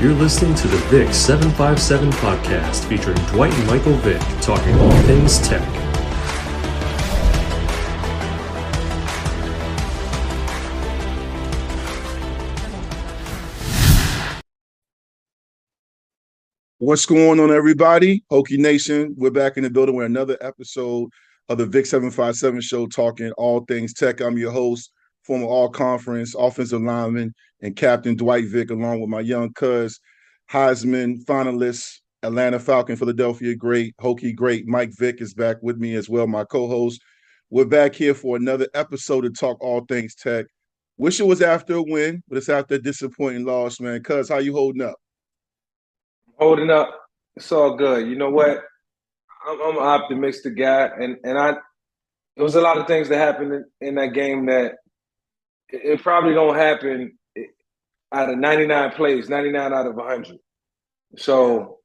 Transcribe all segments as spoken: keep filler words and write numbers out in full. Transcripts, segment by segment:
You're listening to the VICK seven five seven podcast featuring Dwight and Michael Vick talking all things tech. What's going on, everybody? Hokie Nation, we're back in the building with another episode of the VICK seven five seven show talking all things tech. I'm your host, former all-conference offensive lineman and captain Dwight Vick, along with my young cuz, Heisman finalist, Atlanta Falcon, Philadelphia great, Hokie great, Mike Vick is back with me as well, my co-host. We're back here for another episode to talk all things tech. Wish it was after a win, but it's after a disappointing loss, man. Cuz, how you holding up? Holding up. It's all good. You know what? I'm, I'm an optimistic guy, and, and I there was a lot of things that happened in, in that game that it probably don't happen out of ninety-nine plays, ninety-nine out of one hundred. So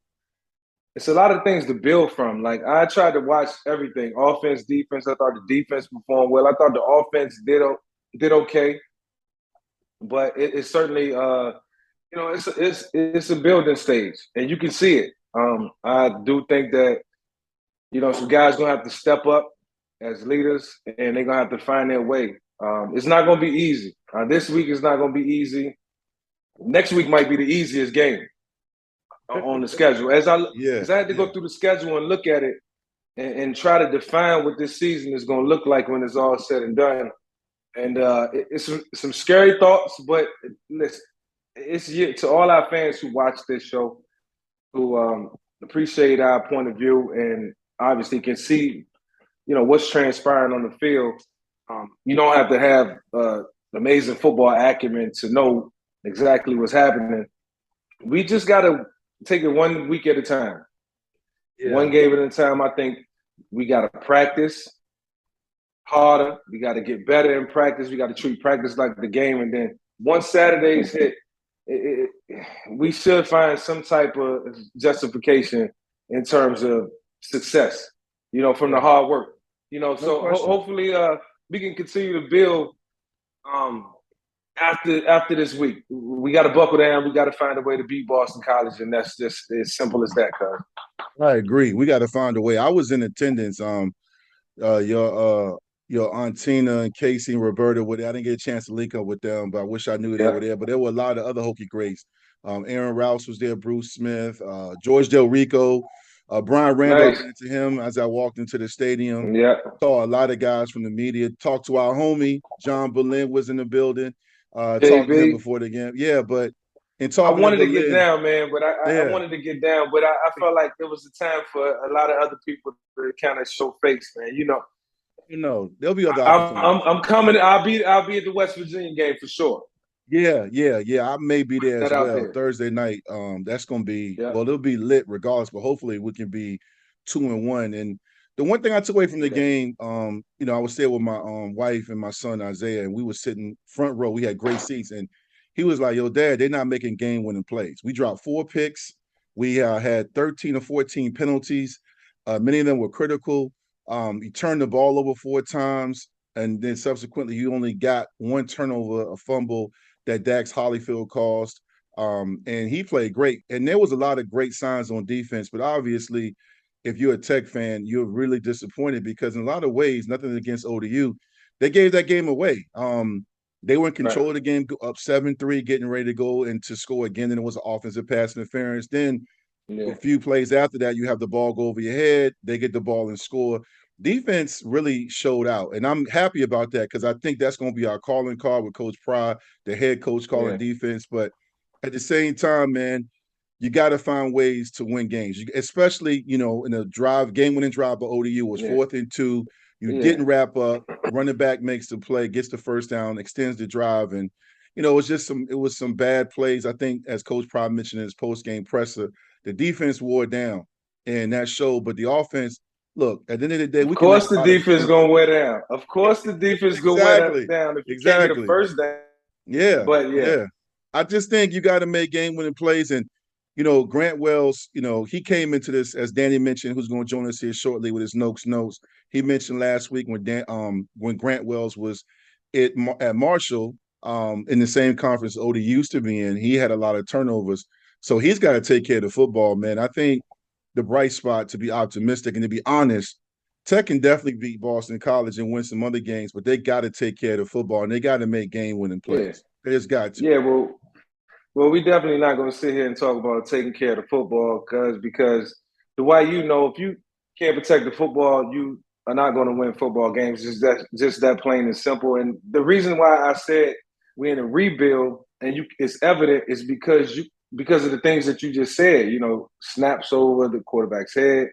it's a lot of things to build from. Like, I tried to watch everything, offense, defense. I thought the defense performed well. I thought the offense did did okay. But it, it's certainly, uh, you know, it's, it's, it's a building stage, and you can see it. Um, I do think that, you know, some guys going to have to step up as leaders, and they're going to have to find their way. Um, it's not going to be easy. Uh, this week is not going to be easy. Next week might be the easiest game on the schedule. As I, yeah, as I had to yeah. go through the schedule and look at it and, and try to define what this season is going to look like when it's all said and done. And uh, it, it's some, some scary thoughts, but listen, it's to all our fans who watch this show, who um, appreciate our point of view and obviously can see, you know, what's transpiring on the field. Um, you don't have to have uh, amazing football acumen to know exactly what's happening. We just got to take it one week at a time. Yeah. One game at a time. I think we got to practice harder. We got to get better in practice. We got to treat practice like the game. And then once Saturday's hit, it, it, we should find some type of justification in terms of success, you know, from the hard work. You know, so no ho- hopefully uh, – we can continue to build um, after after this week. We got to buckle down. We got to find a way to beat Boston College, and that's just as simple as that, cuz. I agree. We got to find a way. I was in attendance. Um, uh, your uh, your Aunt Tina and Casey and Roberta, were there. I didn't get a chance to link up with them, but I wish I knew they yeah. were there. But there were a lot of other Hokie greats. Um, Aaron Rouse was there, Bruce Smith, uh, George Del Rico. Uh, Brian Randall nice. went to him as I walked into the stadium. Yeah, saw a lot of guys from the media. Talked to our homie John Berlin was in the building. Uh, talked to him before the game. Yeah, but and talking I wanted to, to get down, man. But I, yeah. I wanted to get down, but I, I felt like there was a time for a lot of other people to kind of show face, man. You know, you know, there'll be other. I'm, I'm, I'm coming. I'll be. I'll be at the West Virginia game for sure. Yeah, yeah, yeah. I may be there as well there. Thursday night. Um, that's gonna be yeah. well. It'll be lit regardless, but hopefully we can be two and one. And the one thing I took away from the yeah. game, um, you know, I was there with my um wife and my son Isaiah, and we were sitting front row. We had great seats, and he was like, "Yo, Dad, they're not making game-winning plays. We dropped four picks. We uh, had thirteen or fourteen penalties. Uh, many of them were critical. Um, you turned the ball over four times, and then subsequently you only got one turnover, a fumble." That Dax Hollyfield caused, um, and he played great. And there was a lot of great signs on defense, but obviously, if you're a Tech fan, you're really disappointed because in a lot of ways, nothing against O D U, they gave that game away. Um, they were in control right. of the game, up seven three, getting ready to go and to score again, and it was an offensive pass interference. Then yeah. a few plays after that, you have the ball go over your head, they get the ball and score. Defense really showed out, and I'm happy about that because I think that's going to be our calling card with Coach Pry, the head coach calling yeah. defense. But at the same time, man, you got to find ways to win games, you, especially, you know, in a drive, game-winning drive by O D U was yeah. fourth and two. You yeah. didn't wrap up. Running back makes the play, gets the first down, extends the drive, and, you know, it was just some – it was some bad plays. I think, as Coach Pry mentioned in his post-game presser, the defense wore down, and that showed. But the offense – look, at the end of the day, we of course can the defense is gonna wear down. Of course, the defense exactly. gonna wear down if you exactly. can't get a first down. Yeah, but yeah. yeah, I just think you got to make game-winning plays, and you know, Grant Wells, you know, he came into this, as Danny mentioned, who's going to join us here shortly with his Nokes notes. He mentioned last week when Dan, um, when Grant Wells was at, at Marshall, um, in the same conference O D used to be in, he had a lot of turnovers. So he's got to take care of the football, man. I think the bright spot, to be optimistic and to be honest, Tech can definitely beat Boston College and win some other games, but they got to take care of the football and they got to make game-winning plays. Yeah. They just got to. Yeah, well, well, we definitely not going to sit here and talk about taking care of the football because because the way you know, if you can't protect the football, you are not going to win football games. Just that, just that plain and simple. And the reason why I said we're in a rebuild and you, it's evident is because you because of the things that you just said. You know, snaps over the quarterback's head.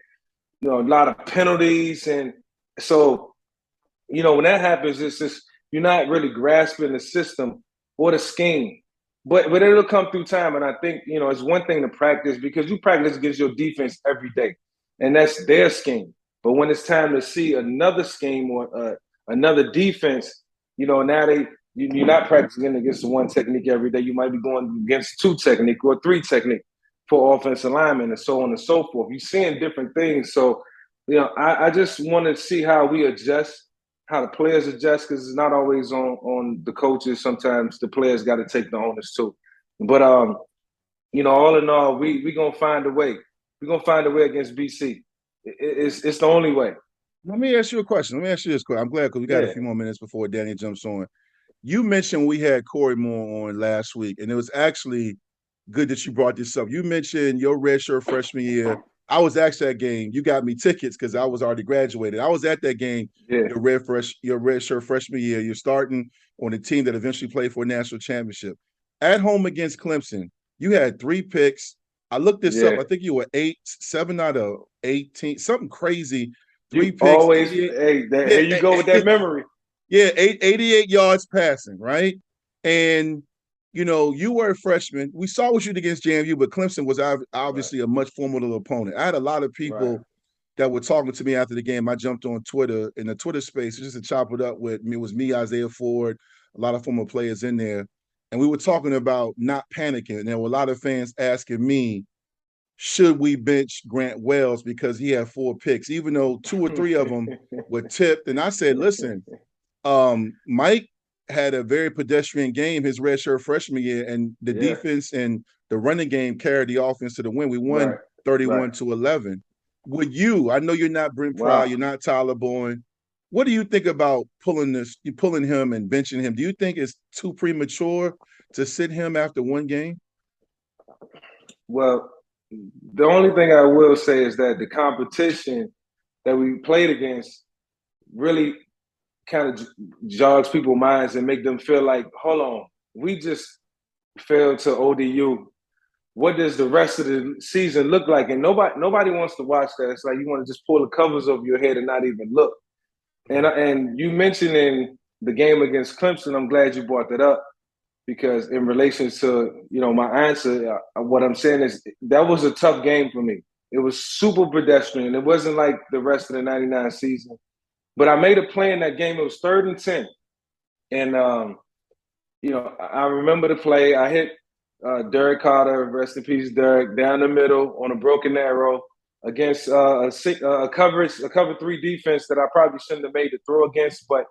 You know, a lot of penalties, and so, you know, when that happens, it's just you're not really grasping the system or the scheme. But but it'll come through time, and I think, you know, it's one thing to practice because you practice against your defense every day, and that's their scheme. But when it's time to see another scheme or uh, another defense, you know, now they you, you're not practicing against one technique every day. You might be going against two technique or three technique for offensive linemen and so on and so forth. You're seeing different things. So, you know, I, I just want to see how we adjust, how the players adjust, because it's not always on, on the coaches. Sometimes the players got to take the onus too. But, um, you know, all in all, we we going to find a way. We're going to find a way against B C. It, it's, it's the only way. Let me ask you a question. Let me ask you this question. I'm glad because we got yeah. a few more minutes before Danny jumps on. You mentioned we had Corey Moore on last week, and it was actually – good that you brought this up. You mentioned your redshirt freshman year. I was actually at that game. You got me tickets because I was already graduated. I was at that game. Yeah. Your red fresh, your redshirt freshman year. You're starting on a team that eventually played for a national championship. At home against Clemson, you had three picks. I looked this yeah. up. I think you were eight, seven out of eighteen, something crazy. Three you picks. Always, hey, there yeah, you go with that memory. Yeah, eight, eighty-eight yards passing, right? And you know, you were a freshman. We saw what you did against J M U, but Clemson was obviously right. a much formidable opponent. I had a lot of people right. that were talking to me after the game. I jumped on Twitter, in the Twitter space, just to chop it up with me. It was me, Isaiah Ford, a lot of former players in there. And we were talking about not panicking. And there were a lot of fans asking me, should we bench Grant Wells because he had four picks, even though two or three of them were tipped. And I said, listen, um, Mike had a very pedestrian game his redshirt freshman year, and the yeah. defense and the running game carried the offense to the win. We won right. thirty-one right. to eleven. Would you, I know you're not Brent Pry, wow. you're not Tyler Boyd. What do you think about pulling this, you pulling him and benching him? Do you think it's too premature to sit him after one game? Well, the only thing I will say is that the competition that we played against really kind of jogs people's minds and make them feel like, hold on, we just failed to O D U. What does the rest of the season look like? And nobody nobody wants to watch that. It's like you want to just pull the covers over your head and not even look. And and you mentioned in the game against Clemson, I'm glad you brought that up because in relation to, you know, my answer, what I'm saying is that was a tough game for me. It was super pedestrian. It wasn't like the rest of the ninety-nine season. But I made a play in that game. It was third and ten. And, um, you know, I remember the play. I hit uh, Derek Carter, rest in peace, Derek, down the middle on a broken arrow against uh, a, a, coverage, a cover three defense that I probably shouldn't have made the throw against. But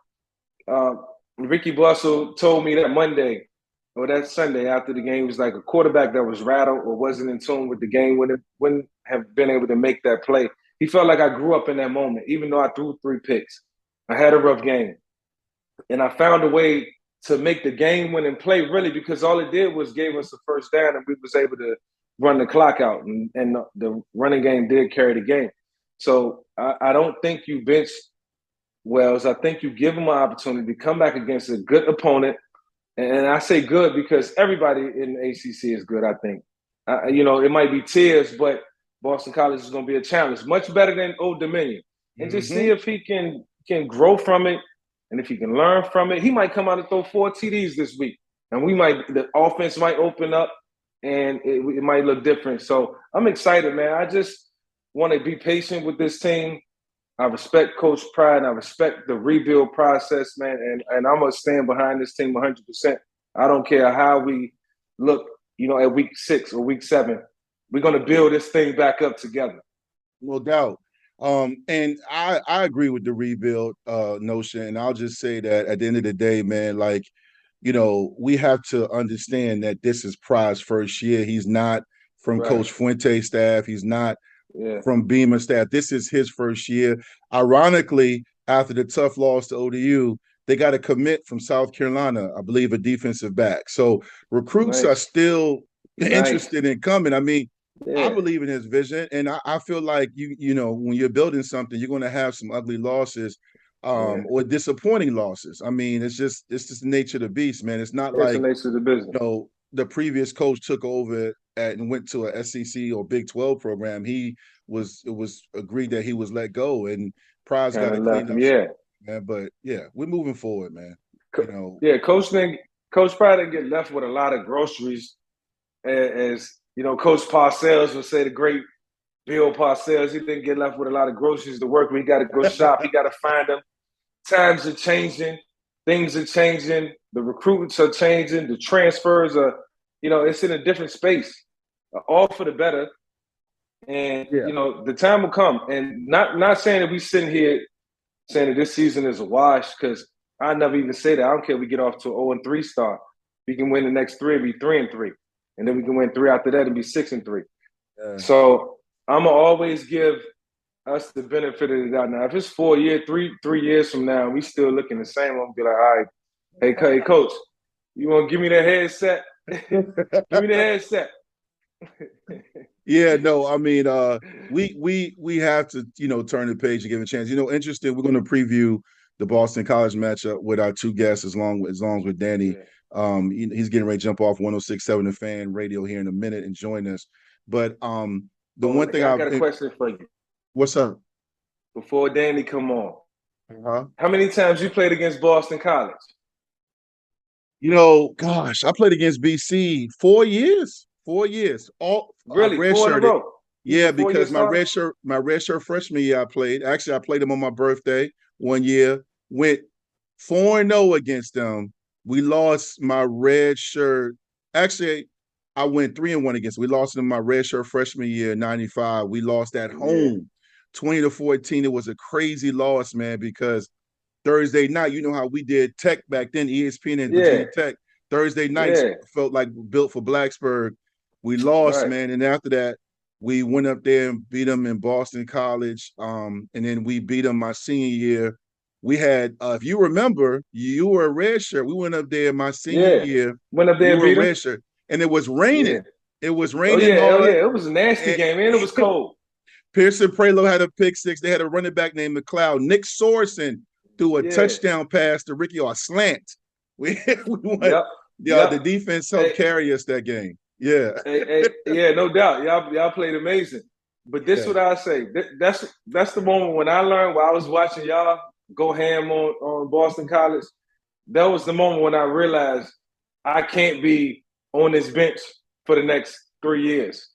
uh, Ricky Bussell told me that Monday or that Sunday after the game was like a quarterback that was rattled or wasn't in tune with the game wouldn't, wouldn't have been able to make that play. He felt like I grew up in that moment, even though I threw three picks. I had a rough game. And I found a way to make the game-winning play, really, because all it did was gave us a first down, and we was able to run the clock out. And, and the running game did carry the game. So I, I don't think you bench Wells. I think you give him an opportunity to come back against a good opponent. And I say good because everybody in the A C C is good, I think. I, you know, it might be tears, but Boston College is going to be a challenge, much better than Old Dominion. And just mm-hmm. see if he can can grow from it and if he can learn from it. He might come out and throw four T Ds this week. And we might the offense might open up and it, it might look different. So I'm excited, man. I just want to be patient with this team. I respect Coach Pry and I respect the rebuild process, man. And, and I'm going to stand behind this team one hundred percent. I don't care how we look, you know, at week six or week seven. we're going to build this thing back up together. No doubt. Um, and I, I agree with the rebuild uh, notion. And I'll just say that at the end of the day, man, like, you know, we have to understand that this is Pry's first year. He's not from right. Coach Fuente's staff. He's not yeah. from Beamer's staff. This is his first year. Ironically, after the tough loss to O D U, they got a commit from South Carolina, I believe, a defensive back. So recruits right. are still right. interested in coming. I mean, yeah. I believe in his vision, and I, I feel like, you you know, when you're building something, you're going to have some ugly losses um, yeah. or disappointing losses. I mean, it's just it's just the nature of the beast, man. It's not it's like the nature of the business. You know, the previous coach took over at, and went to a S E C or Big twelve program. He was it was agreed that he was let go, and Pry's got to clean up. Yeah. Man, but yeah, we're moving forward, man. You know, yeah, Coach thing. Coach Pry didn't get left with a lot of groceries, as you know. Coach Parcells would say, the great Bill Parcells, he didn't get left with a lot of groceries to work. We got to go shop. He got to find them. Times are changing. Things are changing. The recruits are changing. The transfers are, you know, it's in a different space. All for the better. And yeah. you know, the time will come. And not not saying that we sitting here saying that this season is a wash, because I never even say that. I don't care if we get off to an oh and three start. We can win the next three and be three and three. And then we can win three after that and be six and three. Yeah. So I'm going to always give us the benefit of the doubt. Now, if it's four years, three, three years from now, we still looking the same, I'm going to be like, all right, hey, hey coach, you want to give me that headset? Give me the headset. Yeah, no, I mean, uh, we we we have to, you know, turn the page and give it a chance. You know, interesting. We're going to preview the Boston College matchup with our two guests, as long as long as with Danny. Um, he's getting ready to jump off one oh six point seven the Fan radio here in a minute and join us. But um, the one thing I got I've, a question for you. What's up? Before Danny come on, uh-huh. how many times you played against Boston College? You know, gosh, I played against B C four years. Four years, all really red four in a row. Yeah, because my red shirt, my red shirt freshman year, I played. Actually, I played them on my birthday one year. Went four and zero against them. We lost my red shirt. Actually, I went three and one against. We lost them my red shirt freshman year, ninety-five. We lost at home, twenty to fourteen. It was a crazy loss, man. Because Thursday night, you know how we did Tech back then, E S P N and yeah. Virginia Tech. Thursday nights yeah. felt like built for Blacksburg. We lost, right. man, and after that, we went up there and beat them in Boston College, um, and then we beat them my senior year. We had, uh, if you remember, you were a redshirt. We went up there my senior yeah. year. Went up there we and beat redshirt, and it was raining. Yeah. It was raining. Oh, yeah, all oh, yeah. It was a nasty and, game, man. It was cold. Pearson Prelo had a pick six. They had a running back named McLeod. Nick Sorensen threw a yeah. touchdown pass to Ricky, or a slant. We, we won. Yep. Yeah, yep. The defense helped hey. carry us that game. Yeah, hey, hey, yeah, no doubt. Y'all, y'all played amazing. But this is yeah. what I say. That's that's the moment when I learned, while I was watching y'all go ham on, on Boston College. That was the moment when I realized I can't be on this bench for the next three years.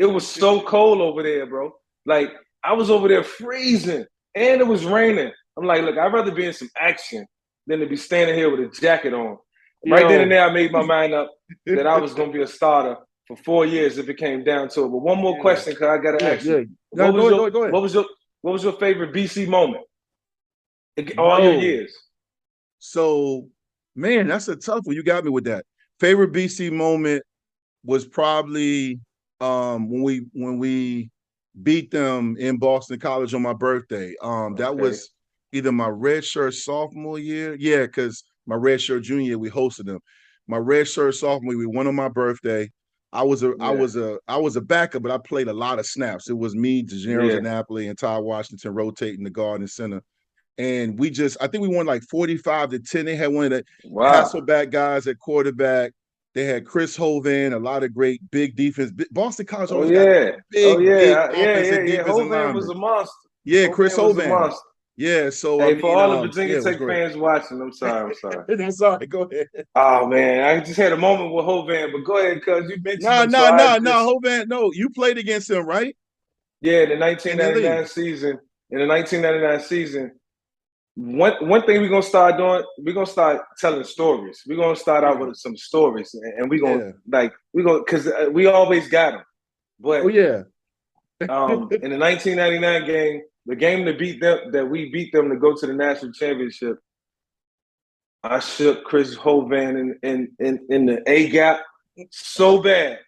It was so cold over there, bro. Like, I was over there freezing, and it was raining. I'm like, look, I'd rather be in some action than to be standing here with a jacket on. You right know, then and there, I made my mind up that I was going to be a starter for four years if it came down to it. But one more yeah. question, because I got to yeah, ask you. Yeah. What, no, was go, your, go ahead. what was your What was your favorite B C moment all no. your years? So, man, that's a tough one. You got me with that. Favorite B C moment was probably um, when we when we beat them in Boston College on my birthday. Um, okay. That was either my redshirt sophomore year. Yeah, because – my redshirt junior year, we hosted them. My redshirt sophomore year, we won on my birthday. I was a, yeah. I was a, I was a backup, but I played a lot of snaps. It was me, DeGeneros yeah. Annapolis, and Ty Washington rotating the guard and center. And we just, I think we won like forty-five to ten. They had one of the wow. Hasselback guys at quarterback. They had Chris Hovan, a lot of great big defense. Boston College always oh, yeah. got big, oh, yeah. big offensive yeah, yeah, yeah. defense. Hovan was a monster. Yeah, Hovan Chris Hovan. Was a monster. Yeah, so hey, I mean, for all um, the Virginia yeah, Tech fans watching, I'm sorry, I'm sorry. That's all right. Go ahead. Oh man, I just had a moment with Hovan, but go ahead, cuz you mentioned. No, no, no, no, Hovan. No, you played against him, right? Yeah, the nineteen ninety-nine season. In the nineteen ninety-nine season, one one thing we're gonna start doing, we're gonna start telling stories. We're gonna start out with some stories, and, and we're gonna yeah. like we gonna because we always got them. But oh, yeah. um, in the nineteen ninety-nine game, the game that beat them, that we beat them to go to the national championship, I shook Chris Hovan in in in, in the A gap so bad.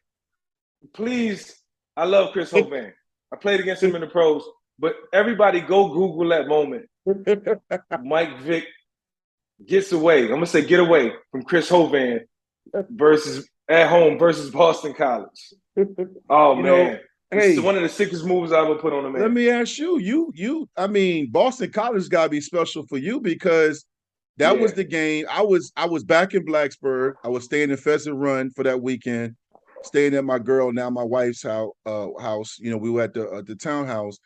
Please, I love Chris Hovan. I played against him in the pros, but everybody go Google that moment. Mike Vick gets away. I'm gonna say get away from Chris Hovan versus at home versus Boston College. Oh you man. Know, Hey, it's one of the sickest moves I ever put on a man. Let me ask you, you, you. I mean, Boston College got to be special for you because that yeah. was the game. I was, I was back in Blacksburg. I was staying in Pheasant Run for that weekend, staying at my girl, now my wife's house. Uh, house. You know, we were at the uh, the townhouse,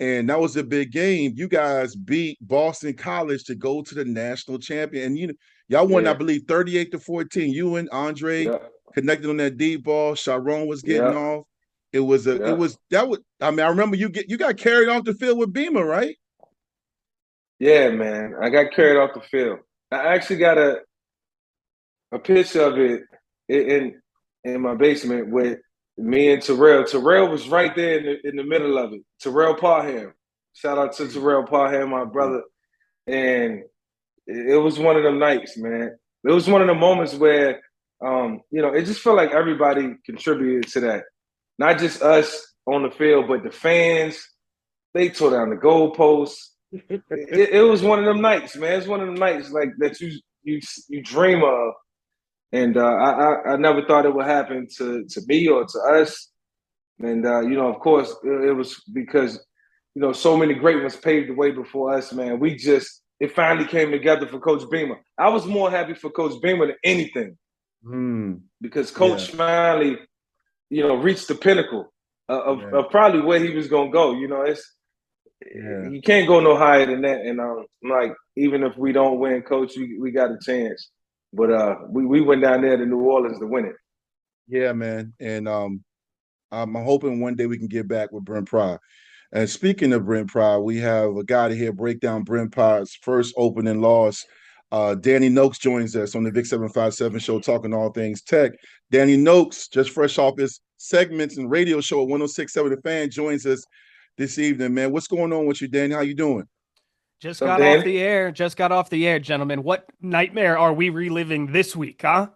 and that was a big game. You guys beat Boston College to go to the national champion, and you know, y'all won, yeah. I believe, thirty-eight to fourteen. You and Andre yeah. connected on that deep ball. Sharon was getting yeah. off. It was a. Yeah. It was that was. I mean, I remember you get you got carried off the field with Beamer, right? Yeah, man, I got carried off the field. I actually got a a picture of it in in my basement with me and Terrell. Terrell was right there in the, in the middle of it. Terrell Parham, shout out to Terrell Parham, my brother. And it was one of them nights, man. It was one of the moments where, um, you know, it just felt like everybody contributed to that. Not just us on the field, but the fans. They tore down the goalposts. it, it was one of them nights, man. It's one of them nights like that you you you dream of, and uh, I I never thought it would happen to to me or to us. And uh, you know, of course, it, it was because you know so many great ones paved the way before us, man. We just it finally came together for Coach Beamer. I was more happy for Coach Beamer than anything mm. because Coach yeah. finally. You know, reach the pinnacle of, yeah. of probably where he was gonna go. You know, it's yeah. you can't go no higher than that. And um, like even if we don't win, Coach, we, we got a chance. But uh, we we went down there to New Orleans to win it. Yeah, man. And um, I'm hoping one day we can get back with Brent Pry. And speaking of Brent Pry, we have a guy to here break down Brent Pry's first opening loss. Uh, Danny Nokes joins us on the VICK seven five seven show, talking all things tech. Danny Nokes, just fresh off his segments and radio show at one oh six point seven The Fan, joins us this evening, man. What's going on with you, Danny? How you doing? Just so, got Danny? off the air. Just got off the air, gentlemen. What nightmare are we reliving this week, huh?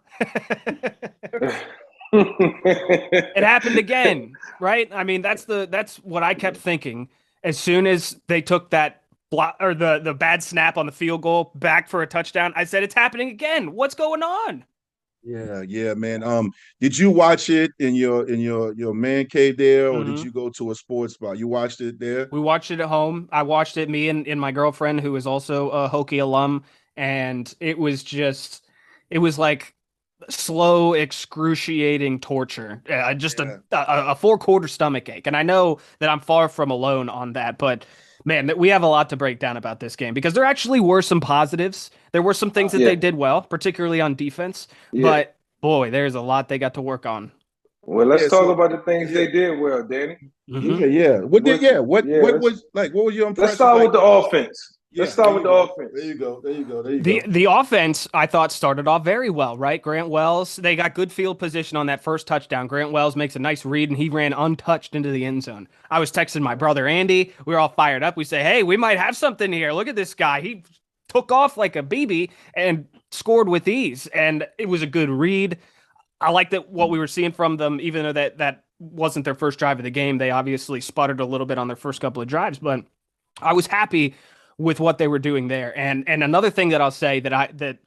It happened again, right? I mean, that's the that's what I kept thinking. As soon as they took that block or the the bad snap on the field goal back for a touchdown, I said, it's happening again. What's going on? Yeah, yeah, man. Um, did you watch it in your in your your man cave there, or mm-hmm. did you go to a sports bar? You watched it there? We watched it at home. I watched it, me and, and my girlfriend, who is also a Hokie alum, and it was just it was like slow, excruciating torture. Uh, just yeah. a, a a four quarter stomach ache. And I know that I'm far from alone on that, but man, we have a lot to break down about this game because there actually were some positives. There were some things that yeah. they did well, particularly on defense. Yeah. But, boy, there's a lot they got to work on. Well, let's yeah, talk so, about the things yeah. they did well, Danny. Mm-hmm. Yeah, yeah. What did, yeah, what, yeah, what was, like, what was your impression? Let's start like? with the offense. Yeah, let's start with the go. offense. There you go. There you go. There you the, go. The offense, I thought, started off very well, right? Grant Wells, they got good field position on that first touchdown. Grant Wells makes a nice read, and he ran untouched into the end zone. I was texting my brother, Andy. We were all fired up. We say, hey, we might have something here. Look at this guy. He took off like a B B and scored with ease, and it was a good read. I like that what we were seeing from them, even though that, that wasn't their first drive of the game. They obviously sputtered a little bit on their first couple of drives, but I was happy with what they were doing there. And and another thing that I'll say that I that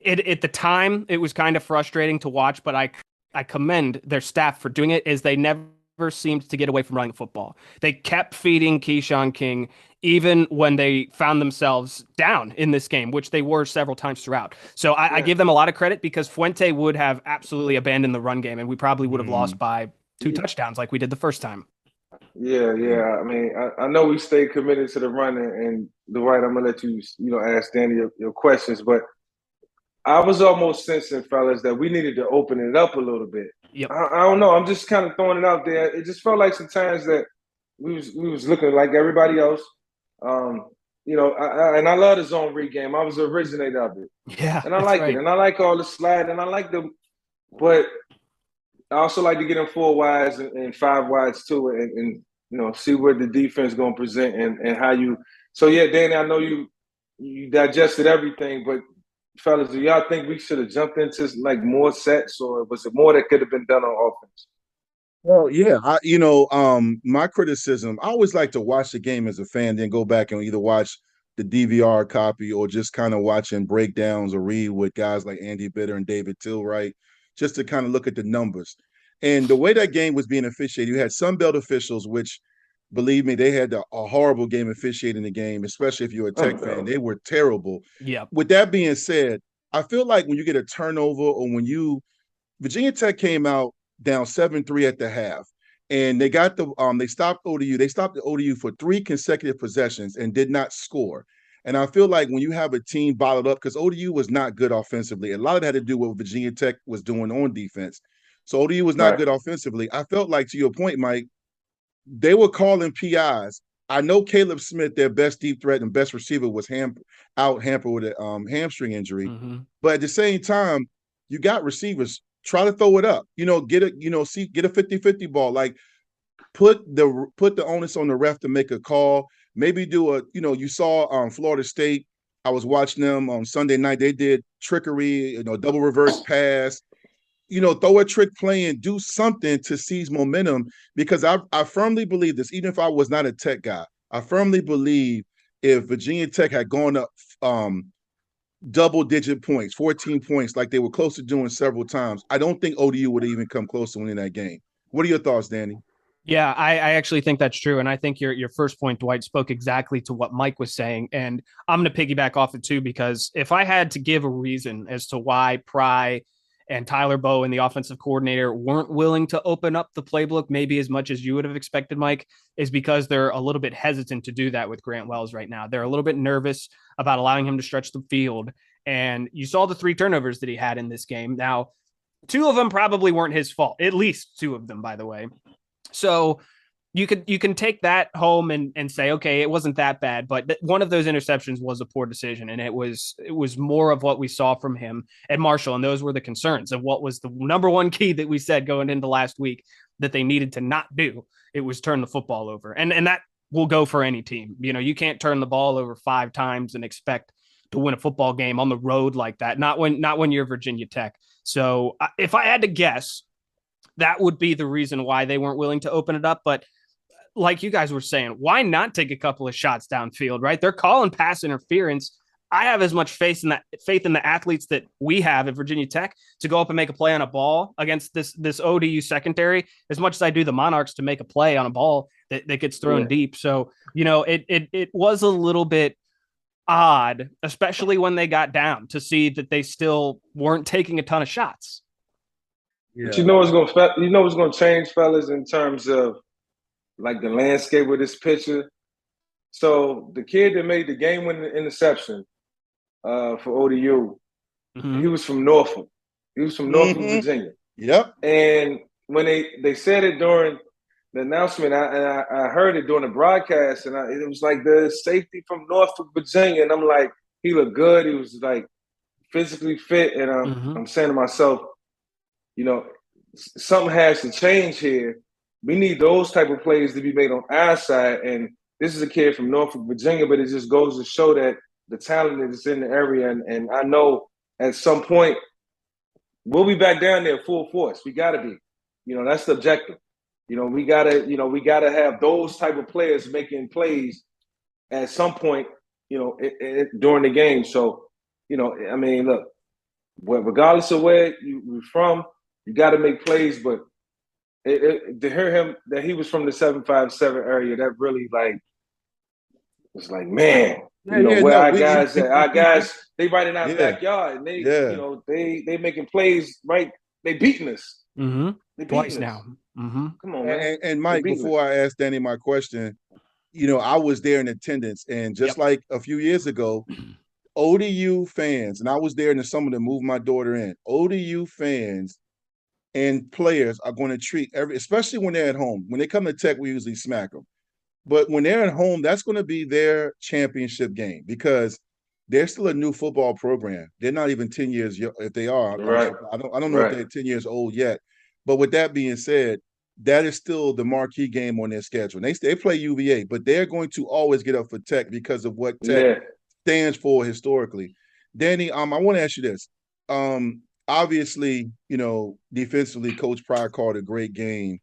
it at the time it was kind of frustrating to watch, but I I commend their staff for doing it, is they never seemed to get away from running the football. They kept feeding Keyshawn King even when they found themselves down in this game, which they were several times throughout. So I, yeah. I give them a lot of credit because Fuente would have absolutely abandoned the run game, and we probably would have mm. lost by two yeah. touchdowns like we did the first time. Yeah, yeah. I mean, I, I know we stayed committed to the run, and, and Dwight, I'm gonna let you, you know, ask Danny your, your questions. But I was almost sensing, fellas, that we needed to open it up a little bit. Yep. I, I don't know. I'm just kind of throwing it out there. It just felt like sometimes that we was we was looking like everybody else. Um, you know, I, I, and I love the zone read game. I was the originator of it. Yeah, and I like right. it, and I like all the slide, and I like the, but I also like to get in four wides and, and five wides too, and, and you know, see where the defense going to present and, and how you. So yeah, Danny, I know you you digested everything, but fellas, do y'all think we should have jumped into like more sets, or was it more that could have been done on offense? Well, yeah, I, you know, um, my criticism, I always like to watch the game as a fan, then go back and either watch the D V R copy or just kind of watching breakdowns or read with guys like Andy Bitter and David Tilwright, just to kind of look at the numbers. And the way that game was being officiated, you had Sunbelt officials, which, believe me, they had a, a horrible game officiating the game, especially if you're a Tech oh, fan. They were terrible. Yeah. With that being said, I feel like when you get a turnover or when you – Virginia Tech came out down seven three at the half, and they got the um they stopped O D U. They stopped the O D U for three consecutive possessions and did not score. And I feel like when you have a team bottled up, because O D U was not good offensively, a lot of it had to do with what Virginia Tech was doing on defense. So O D U was not right. good offensively. I felt like, to your point, Mike, they were calling P Is. I know Caleb Smith, their best deep threat and best receiver, was ham- out hampered with a um, hamstring injury. Mm-hmm. But at the same time, you got receivers. Try to throw it up, you know, get a, you know, see, get a fifty-fifty ball, like put the, put the onus on the ref to make a call, maybe do a, you know, you saw um, Florida State, I was watching them on Sunday night, they did trickery, you know, double reverse pass, you know, throw a trick play and do something to seize momentum, because I, I firmly believe this, even if I was not a Tech guy, I firmly believe if Virginia Tech had gone up um, double-digit points, fourteen points, like they were close to doing several times, I don't think O D U would even come close to winning that game. What are your thoughts, Danny? Yeah, I, I actually think that's true, and I think your your first point, Dwight, spoke exactly to what Mike was saying, and I'm going to piggyback off it too, because if I had to give a reason as to why Pry and Tyler Bowen, the offensive coordinator, weren't willing to open up the playbook maybe as much as you would have expected, Mike, is because they're a little bit hesitant to do that with Grant Wells right now. They're a little bit nervous about allowing him to stretch the field. And you saw the three turnovers that he had in this game. Now, two of them probably weren't his fault, at least two of them, by the way. So you could you can take that home and, and say, okay, it wasn't that bad, but th- one of those interceptions was a poor decision, and it was it was more of what we saw from him at Marshall, and those were the concerns of what was the number one key that we said going into last week that they needed to not do. It was turn the football over, and and that will go for any team. You know, you can't turn the ball over five times and expect to win a football game on the road like that. Not when not when you're Virginia Tech. So uh, if I had to guess, that would be the reason why they weren't willing to open it up, but like you guys were saying, why not take a couple of shots downfield, right? They're calling pass interference. I have as much faith in that faith in the athletes that we have at Virginia Tech to go up and make a play on a ball against this, this O D U secondary as much as I do the Monarchs to make a play on a ball that, that gets thrown yeah. deep. So, you know, it, it, it was a little bit odd, especially when they got down, to see that they still weren't taking a ton of shots. Yeah. But you know what's going to, you know what's going to change, fellas, in terms of like the landscape of this picture. So the kid that made the game-winning interception uh, for O D U, mm-hmm. he was from Norfolk. He was from Norfolk, mm-hmm. Virginia. Yep. And when they, they said it during the announcement, I, and I, I heard it during the broadcast, and I, it was like the safety from Norfolk, Virginia. And I'm like, he looked good. He was like physically fit. And I'm, mm-hmm. I'm saying to myself, you know, something has to change here. We need those type of plays to be made on our side. And this is a kid from Norfolk, Virginia, but it just goes to show that the talent that is in the area. And, and I know at some point we'll be back down there full force. We got to be. You know, that's the objective. You know, we got to, you know, we got to have those type of players making plays at some point, you know, it, it, during the game. So, you know, I mean, look, regardless of where you, you're from, you got to make plays, but It, it, to hear him that he was from the seven five seven area, that really like was like, man, you know, yeah, where no, our we, guys at, our guys, they right in our yeah, backyard, and they, yeah. you know, they they making plays, right? They beating us. Mm-hmm. They beating Twice us. now. Mm-hmm. Come on, man. And, and Mike, before us. I ask Danny my question, you know, I was there in attendance, and just yep. like a few years ago, O D U fans, and I was there in the summer to move my daughter in, O D U fans and players are going to treat every, especially when they're at home. When they come to Tech, we usually smack them. But when they're at home, that's going to be their championship game, because they're still a new football program. They're not even ten years, if they are. Right. I don't, I don't know right. if they're ten years old yet. But with that being said, that is still the marquee game on their schedule. And they they play U V A, but they're going to always get up for Tech because of what Tech yeah. stands for historically. Danny, um, I want to ask you this. Um, obviously, you know, defensively, Coach Pry called a great game.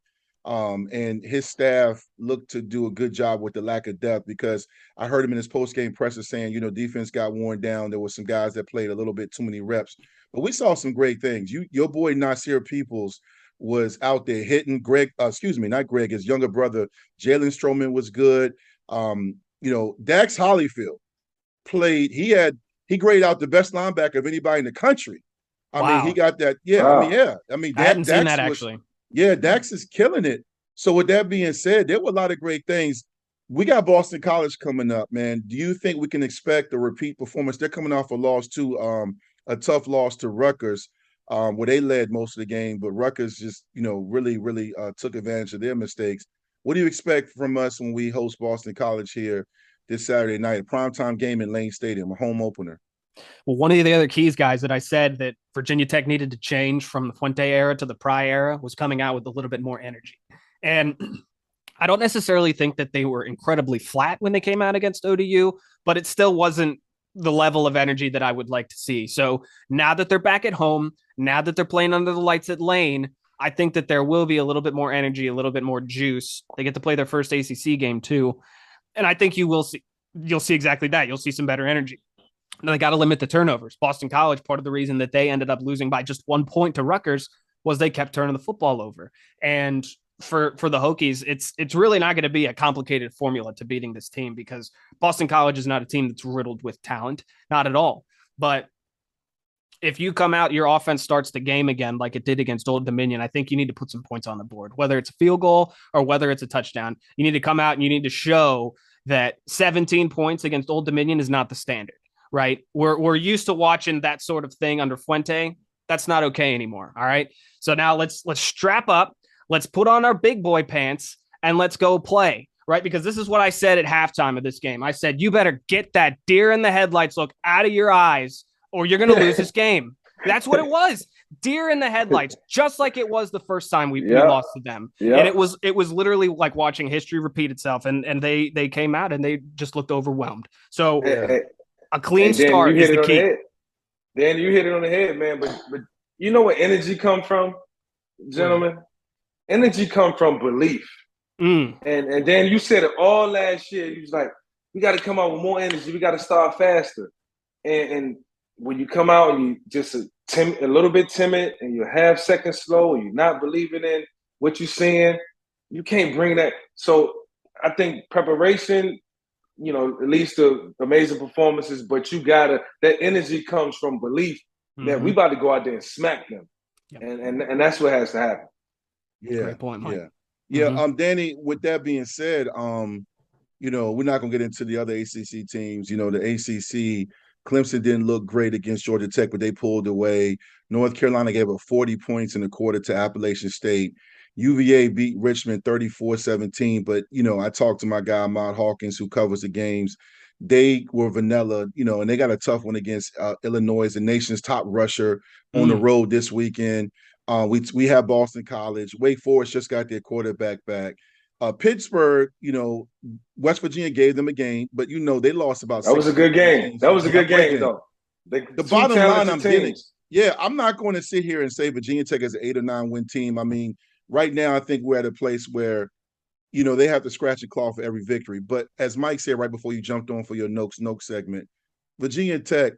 Um, and his staff looked to do a good job with the lack of depth, because I heard him in his post-game presser saying, you know, defense got worn down. There were some guys that played a little bit too many reps. But we saw some great things. You, your boy Nasir Peoples was out there hitting. Greg, uh, excuse me, not Greg, his younger brother, Jalen Stroman was good. Um, you know, Dax Hollyfield played. He had he graded out the best linebacker of anybody in the country. I wow. mean, he got that. Yeah, wow. I mean, yeah. I mean, I hadn't Dax seen that was, actually. Yeah, Dax is killing it. So with that being said, there were a lot of great things. We got Boston College coming up, man. Do you think we can expect a repeat performance? They're coming off a loss to um, a tough loss to Rutgers, um, where they led most of the game, but Rutgers just, you know, really, really uh, took advantage of their mistakes. What do you expect from us when we host Boston College here this Saturday night, a primetime game in Lane Stadium, a home opener? Well, one of the other keys, guys, that I said that Virginia Tech needed to change from the Fuente era to the Pry era was coming out with a little bit more energy. And I don't necessarily think that they were incredibly flat when they came out against O D U, but it still wasn't the level of energy that I would like to see. So now that they're back at home, now that they're playing under the lights at Lane, I think that there will be a little bit more energy, a little bit more juice. They get to play their first A C C game too. And I think you will see, you'll see exactly that. You'll see some better energy. Now they got to limit the turnovers. Boston College, part of the reason that they ended up losing by just one point to Rutgers was they kept turning the football over. And for for the Hokies, it's it's really not going to be a complicated formula to beating this team, because Boston College is not a team that's riddled with talent, not at all. But if you come out, your offense starts the game again like it did against Old Dominion, I think you need to put some points on the board, whether it's a field goal or whether it's a touchdown. You need to come out and you need to show that seventeen points against Old Dominion is not the standard. Right. We're we're used to watching that sort of thing under Fuente. That's not okay anymore. All right. So now let's let's strap up. Let's put on our big boy pants and let's go play. Right. Because this is what I said at halftime of this game. I said, you better get that deer in the headlights look out of your eyes or you're going to lose this game. That's what it was. Deer in the headlights, just like it was the first time we, yeah. we lost to them. Yeah. And it was it was literally like watching history repeat itself. And and they they came out and they just looked overwhelmed. So. Hey, hey. A clean Dan, start is the key. The Dan, you hit it on the head, man. But but you know where energy come from, gentlemen? Mm. Energy come from belief. Mm. And and Dan, you said it all last year. You was like, we got to come out with more energy. We got to start faster. And, and when you come out and you just a, tim- a little bit timid and you're half second slow and you're not believing in what you're seeing, you can't bring that. So I think preparation – you know, at least the amazing performances, but you gotta, that energy comes from belief mm-hmm. that we about to go out there and smack them. Yep. And, and and that's what has to happen. Yeah. Great point, Mike. Yeah. Yeah. Mm-hmm. Um, Danny, with that being said, um, you know, we're not gonna get into the other A C C teams. You know, the A C C, Clemson didn't look great against Georgia Tech, but they pulled away. North Carolina gave up forty points in the quarter to Appalachian State. U V A beat Richmond thirty-four seventeen, but, you know, I talked to my guy, Maude Hawkins, who covers the games. They were vanilla, you know, and they got a tough one against uh, Illinois, the nation's top rusher on mm. the road this weekend. Uh, we we have Boston College. Wake Forest just got their quarterback back. Uh, Pittsburgh, you know, West Virginia gave them a game, but, you know, they lost about That was a good game. Games. That was a good game, game. though. The, the bottom line I'm teams. getting, yeah, I'm not going to sit here and say Virginia Tech is an eight or nine win team. I mean, right now, I think we're at a place where, you know, they have to scratch and claw for every victory. But as Mike said right before you jumped on for your Nokes Nokes segment, Virginia Tech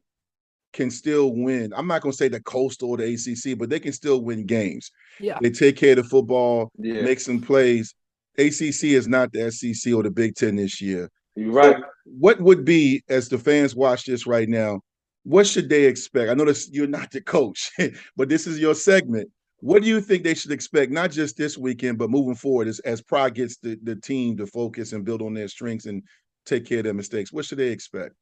can still win. I'm not going to say the Coastal or the A C C, but they can still win games. Yeah, they take care of the football, yeah. make some plays. A C C is not the S E C or the Big Ten this year. You're right. So what would be, as the fans watch this right now, what should they expect? I know this, you're not the coach, but this is your segment. What do you think they should expect, not just this weekend, but moving forward as, as Pry gets the, the team to focus and build on their strengths and take care of their mistakes? What should they expect?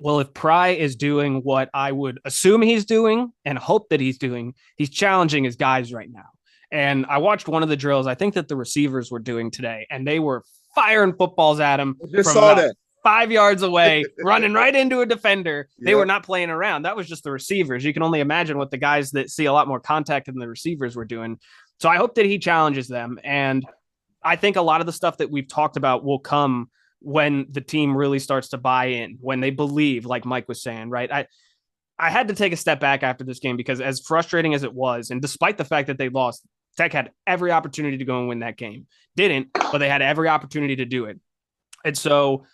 Well, if Pry is doing what I would assume he's doing and hope that he's doing, he's challenging his guys right now. And I watched one of the drills I think that the receivers were doing today, and they were firing footballs at him. I just saw that. Five yards away, running right into a defender. They yep. were not playing around. That was just the receivers. You can only imagine what the guys that see a lot more contact than the receivers were doing. So I hope that he challenges them. And I think a lot of the stuff that we've talked about will come when the team really starts to buy in, when they believe, like Mike was saying, right? I, I had to take a step back after this game because as frustrating as it was, and despite the fact that they lost, Tech had every opportunity to go and win that game. Didn't, but they had every opportunity to do it. And so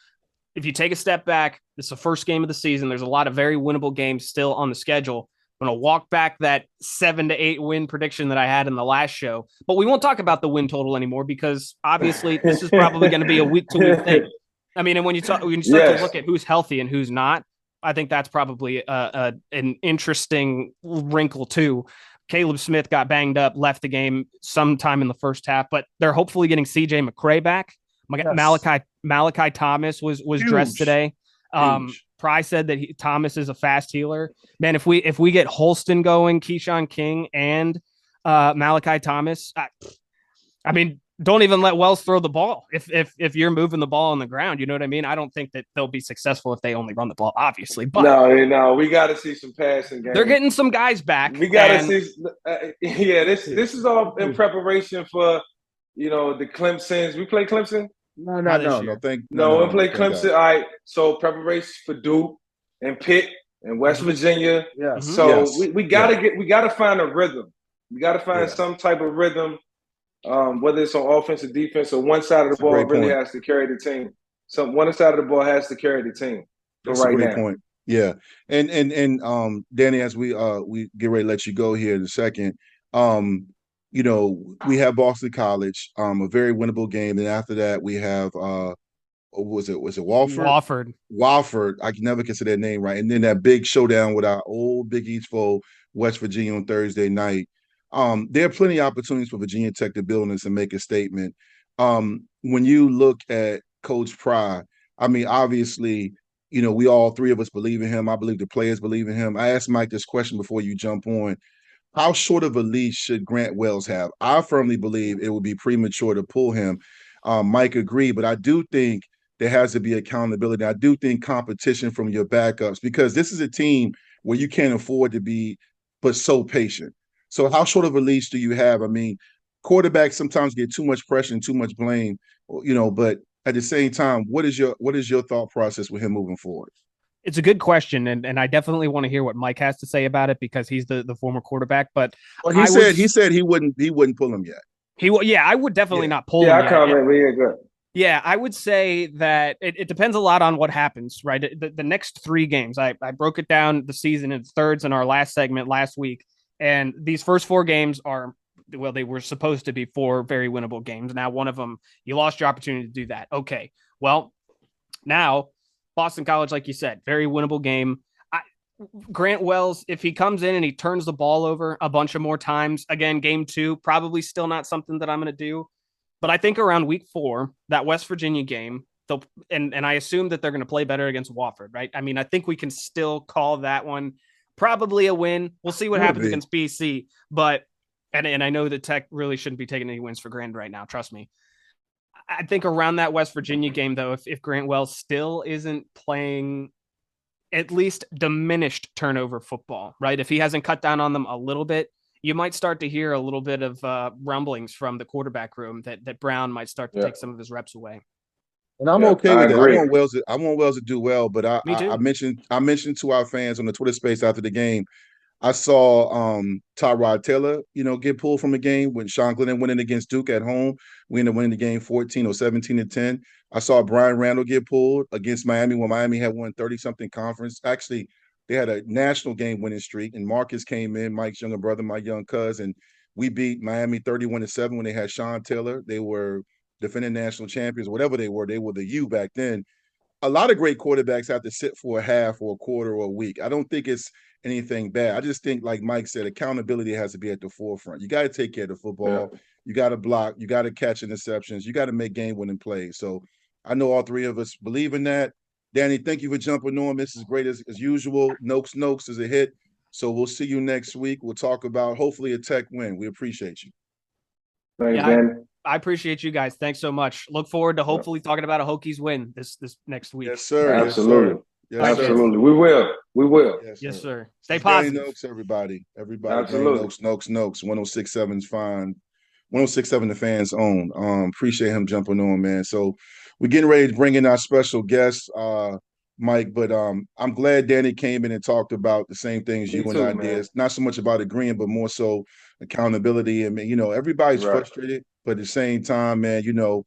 if you take a step back, it's the first game of the season. There's a lot of very winnable games still on the schedule. I'm going to walk back that seven to eight win prediction that I had in the last show, but we won't talk about the win total anymore because obviously this is probably going to be a week to week thing. I mean, and when you talk, when you start yes. to look at who's healthy and who's not, I think that's probably a, a, an interesting wrinkle too. Caleb Smith got banged up, left the game sometime in the first half, but they're hopefully getting C J McCray back. Yes. Malachi Malachi Thomas was was Huge. dressed today. Um, Pry said that he, Thomas is a fast healer. Man, if we if we get Holston going, Keyshawn King and uh, Malachi Thomas, I, I mean, don't even let Wells throw the ball. If if if you're moving the ball on the ground, you know what I mean. I don't think that they'll be successful if they only run the ball, obviously. But no, no, we got to see some passing game. They're getting some guys back. We got to and... see. Uh, yeah, this this is all in preparation for you know the Clemsons. We play Clemson. No, not no, no, thank, no, no, no. We play Clemson. All right, so preparation for Duke and Pitt and West Virginia. Yeah. So yes. we, we gotta yeah. get we gotta find a rhythm. We gotta find yeah. some type of rhythm, um, whether it's on offense or defense. Or one side of the That's ball really point. has to carry the team. So one side of the ball has to carry the team. For That's right a great now. point. Yeah, and and and um, Danny, as we uh we get ready to let you go here in a second, um. You know, we have Boston College, um, a very winnable game. And after that, we have, uh, was it was it Wofford? Wofford. Wofford. I can never consider that name right. And then that big showdown with our old Big East foe, West Virginia, on Thursday night. Um, there are plenty of opportunities for Virginia Tech to build on this and make a statement. Um, when you look at Coach Pry, I mean, obviously, you know, we all three of us believe in him. I believe the players believe in him. I asked Mike this question before you jump on. How short of a leash should Grant Wells have? I firmly believe it would be premature to pull him. Um, Mike agreed, but I do think there has to be accountability. I do think competition from your backups, because this is a team where you can't afford to be but so patient. So how short of a leash do you have? I mean, quarterbacks sometimes get too much pressure and too much blame, you know, but at the same time, what is your what is your thought process with him moving forward? It's a good question, and, and I definitely want to hear what Mike has to say about it because he's the, the former quarterback. But well, he I said was, he said he wouldn't he wouldn't pull him yet. He yeah, I would definitely yeah. not pull yeah, him. Yeah, I comment really good. Yeah, I would say that it, it depends a lot on what happens, right? The, the next three games, I, I broke it down the season in thirds in our last segment last week, and these first four games are well, they were supposed to be four very winnable games. Now one of them you lost your opportunity to do that. Okay, well now. Boston College, like you said, very winnable game. I, Grant Wells, if he comes in and he turns the ball over a bunch of more times, again, game two, probably still not something that I'm going to do. But I think around week four, that West Virginia game, they'll and, and I assume that they're going to play better against Wofford, right? I mean, I think we can still call that one probably a win. We'll see what Maybe. happens against B C. But and, and I know that Tech really shouldn't be taking any wins for granted right now. Trust me. I think around that West Virginia game, though, if, if Grant Wells still isn't playing at least diminished turnover football, right? If he hasn't cut down on them a little bit, you might start to hear a little bit of uh, rumblings from the quarterback room that, that Brown might start to yeah. take some of his reps away. And I'm yeah, okay with it. I want Wells to, I want Wells to do well, but I, I, I mentioned I mentioned to our fans on the Twitter space after the game, I saw um, Tyrod Taylor, you know, get pulled from the game when Sean Glennon went in against Duke at home. We ended up winning the game fourteen or seventeen to ten. I saw Brian Randall get pulled against Miami when Miami had won thirty-something conference. Actually, they had a national game winning streak, and Marcus came in, Mike's younger brother, my young cousin. We beat Miami thirty-one to seven when they had Sean Taylor. They were defending national champions, whatever they were. They were the U back then. A lot of great quarterbacks have to sit for a half or a quarter or a week. I don't think it's anything bad. I just think, like Mike said, accountability has to be at the forefront. You got to take care of the football. Yeah. You got to block. You got to catch interceptions. You got to make game-winning plays. So I know all three of us believe in that. Danny, thank you for jumping on. This is great as, as usual. Nokes Nokes is a hit. So we'll see you next week. We'll talk about hopefully a Tech win. We appreciate you. Thanks, yeah, Danny. I appreciate you guys. Thanks so much. Look forward to hopefully talking about a Hokies win this this next week. Yes, sir. Absolutely. Yes, sir. Absolutely. We will. We will. Yes, sir. Yes, sir. Stay positive. Danny Nokes, everybody. Everybody. Absolutely. Nokes, Nokes, Nokes. one oh six point seven's fine. one oh six point seven The Fan's own. Um, appreciate him jumping on, man. So we're getting ready to bring in our special guest, uh, Mike, but um, I'm glad Danny came in and talked about the same things you Me and too, I man. did. Not so much about agreeing, but more so accountability. I mean, you know, everybody's right. frustrated, but at the same time, man, you know,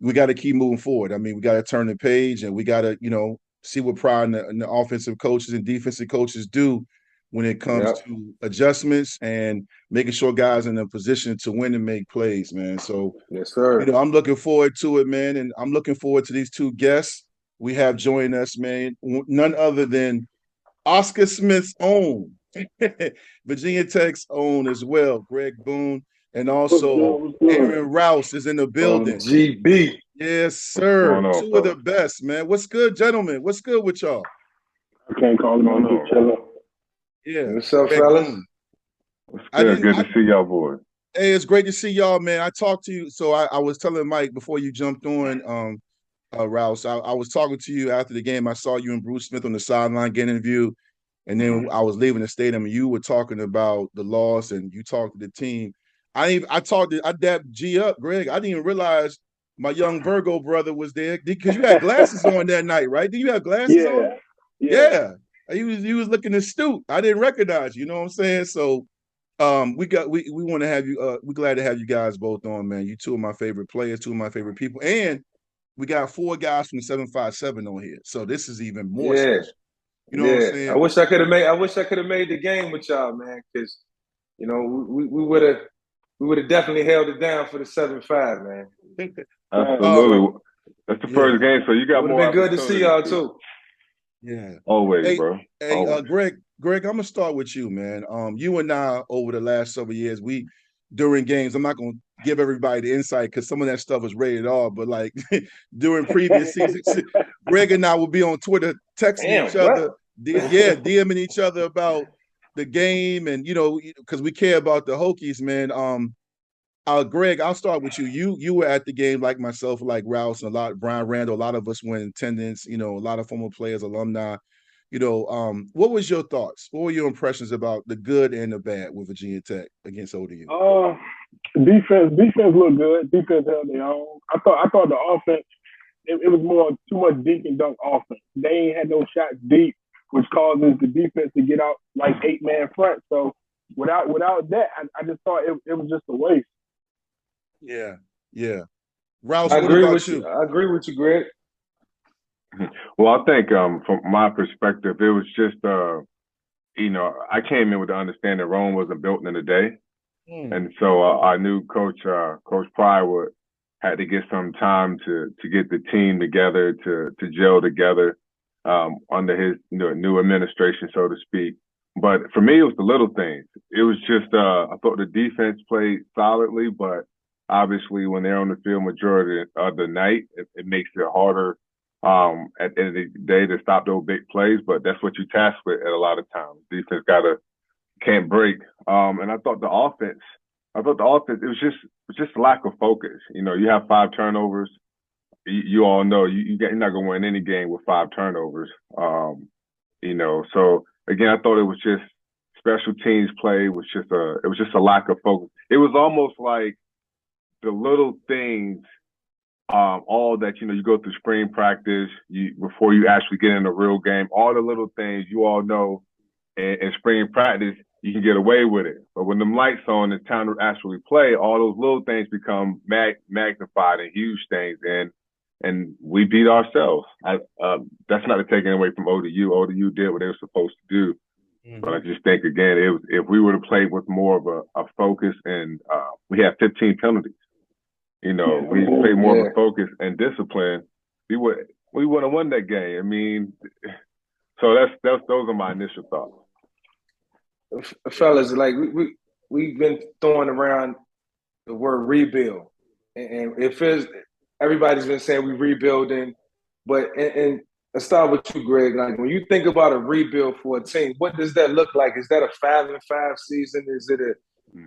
we got to keep moving forward. I mean, we got to turn the page, and we got to, you know, see what Pry and the, and the offensive coaches and defensive coaches do when it comes yep. to adjustments and making sure guys in a position to win and make plays, man. So, yes, sir. You know, I'm looking forward to it, man, and I'm looking forward to these two guests we have joining us, man. None other than Oscar Smith's own, Virginia Tech's own as well, Greg Boone, and also Aaron Rouse is in the building. G B. Yes, sir. On, two of the best, man. What's good, gentlemen? What's good with y'all? I can't call them on each other. Yeah. What's up, fellas? What's good? Good to see y'all, boy. Hey, it's great to see y'all, man. I talked to you. So I, I was telling Mike before you jumped on, um, uh, Rouse, I, I was talking to you after the game. I saw you and Bruce Smith on the sideline getting interviewed. And then I was leaving the stadium, and you were talking about the loss, and you talked to the team. I even, I talked to, I dapped G up, Greg. I didn't even realize my young Virgo brother was there, because you had glasses on that night, right? Did you have glasses yeah. on? Yeah. Yeah. He was he was looking astute. I didn't recognize you, you know what I'm saying? So um we got we we want to have you uh we're glad to have you guys both on, man. You two of my favorite players, two of my favorite people. And we got four guys from the seven five seven on here. So this is even more yeah. special. You know yeah. what I'm saying? I wish I could have made I wish I could have made the game with y'all, man, because you know, we we would have we would have definitely held it down for the seven five, man. Absolutely. Um, That's the yeah. first game, so you got would've more. It's been good to see y'all too. Yeah. Always, hey, bro. Hey, Always. Uh, Greg, Greg, I'm gonna start with you, man. Um, you and I over the last several years, we during games, I'm not gonna give everybody the insight because some of that stuff was rated R, but like during previous seasons, Greg and I would be on Twitter texting Damn, each other, d- yeah, DMing each other about the game, and you know, because we care about the Hokies, man. Um, uh, Greg, I'll start with you. You you were at the game like myself, like Rouse, and a lot, Brian Randall, a lot of us were in attendance, you know, a lot of former players, alumni, you know. Um, what was your thoughts? What were your impressions about the good and the bad with Virginia Tech against O D U? Uh, defense defense looked good. Defense held their own. I thought I thought the offense, it, it was more too much dink and dunk offense. They ain't had no shots deep, which causes the defense to get out like eight-man front. So without without that, I, I just thought it, it was just a waste. Yeah, yeah. Rouse, I what agree about with you? you? I agree with you, Greg. Well, I think um, from my perspective, it was just, uh, you know, I came in with the understanding Rome wasn't built in a day. Mm. And so uh, I knew Coach uh, Coach Pry would, had to get some time to to get the team together, to to gel together um, under his you know, new administration, so to speak. But for me, it was the little things. It was just, uh, I thought the defense played solidly, but obviously, when they're on the field majority of the night, it, it makes it harder um, at the end of the day to stop those big plays. But that's what you tasked with at a lot of times. Defense gotta can't break. Um, and I thought the offense, I thought the offense, it was just it was just lack of focus. You know, you have five turnovers. You, you all know you, you got, you're not gonna win any game with five turnovers. Um, you know, so again, I thought it was just special teams play was just a it was just a lack of focus. It was almost like the little things, um, all that, you know, you go through spring practice you, before you actually get in a real game, all the little things you all know in, in spring practice, you can get away with it. But when the lights on, it's time to actually play, all those little things become mag- magnified and huge things. And, and we beat ourselves. I, um, that's not a taking away from O D U. O D U did what they were supposed to do. But I just think, again, it was, if we would have played with more of a, a focus and uh, we had fifteen penalties. You know, yeah, we oh, play more yeah. of a focus and discipline. We would, we would have won that game. I mean, so that's that's those are my initial thoughts. Fellas, like we, we we've been throwing around the word rebuild, and it feels everybody's been saying we're rebuilding. But and, and I start with you, Greg. Like when you think about a rebuild for a team, what does that look like? Is that a five and five season? Is it a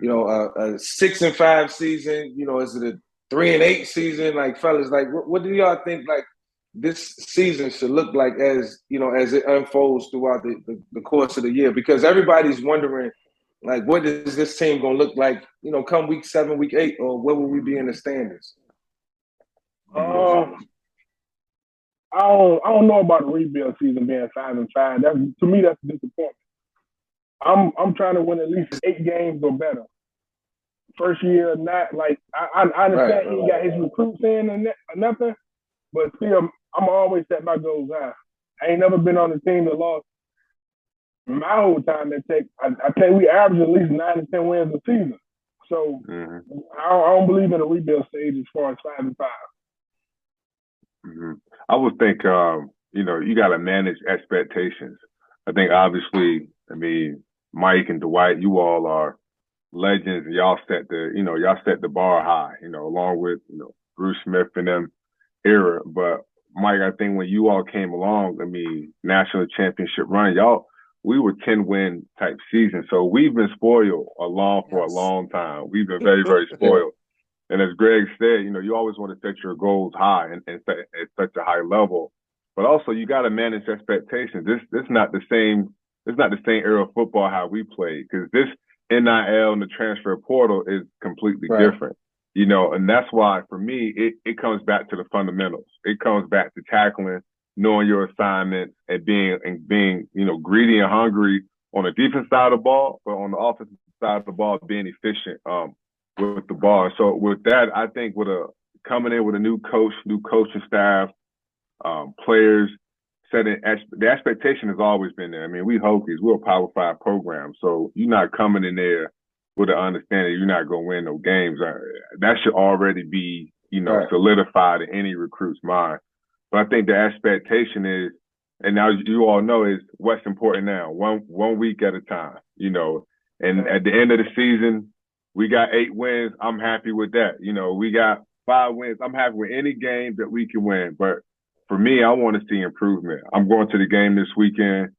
you know a, a six and five season? You know, is it a Three and eight season, like fellas, like what, what do y'all think like this season should look like as you know as it unfolds throughout the, the, the course of the year? Because everybody's wondering Like, what is this team going to look like, you know, come week seven, week eight, or where will we be in the standings? Um, I don't, I don't know about the rebuild season being five and five. That's, to me, that's a disappointment. I'm, I'm trying to win at least eight games or better. First year or not, like, I, I understand right, he right. got his recruits in and nothing, but still, I'm always set my goals high. I ain't never been on a team that lost. My whole time at Tech, I, I think we average at least nine to ten wins a season. So mm-hmm. I, I don't believe in a rebuild stage as far as five and five. Mm-hmm. I would think, um, you know, you got to manage expectations. I think obviously, I mean, Mike and Dwight, you all are legends. Y'all set the, you know, y'all set the bar high, you know, along with, you know, Bruce Smith and them era. But Mike, I think when you all came along, I mean, national championship run, y'all. We were ten-win type season. So we've been spoiled along for yes. a long time. We've been very, very spoiled. And as Greg said, you know, you always want to set your goals high and, and set, at such a high level. But also, you got to manage expectations. This this not the same. It's not the same era of football how we played, because this N I L and the transfer portal is completely right. different. You know, and that's why for me, it, it comes back to the fundamentals. It comes back to tackling, knowing your assignments, and being and being, you know, greedy and hungry on the defense side of the ball, but on the offensive side of the ball, being efficient um, with the ball. So with that, I think with a coming in with a new coach, new coaching staff, um, players setting the expectation has always been there. I mean, we Hokies, we're a Power Five program, so you're not coming in there with an understanding you're not going to win no games. That should already be, you know, right. solidified in any recruit's mind. But I think the expectation is, and now you all know, is what's important now, one one week at a time, you know. And at the end of the season, we got eight wins. I'm happy with that. You know, we got five wins. I'm happy with any game that we can win. But for me, I want to see improvement. I'm going to the game this weekend,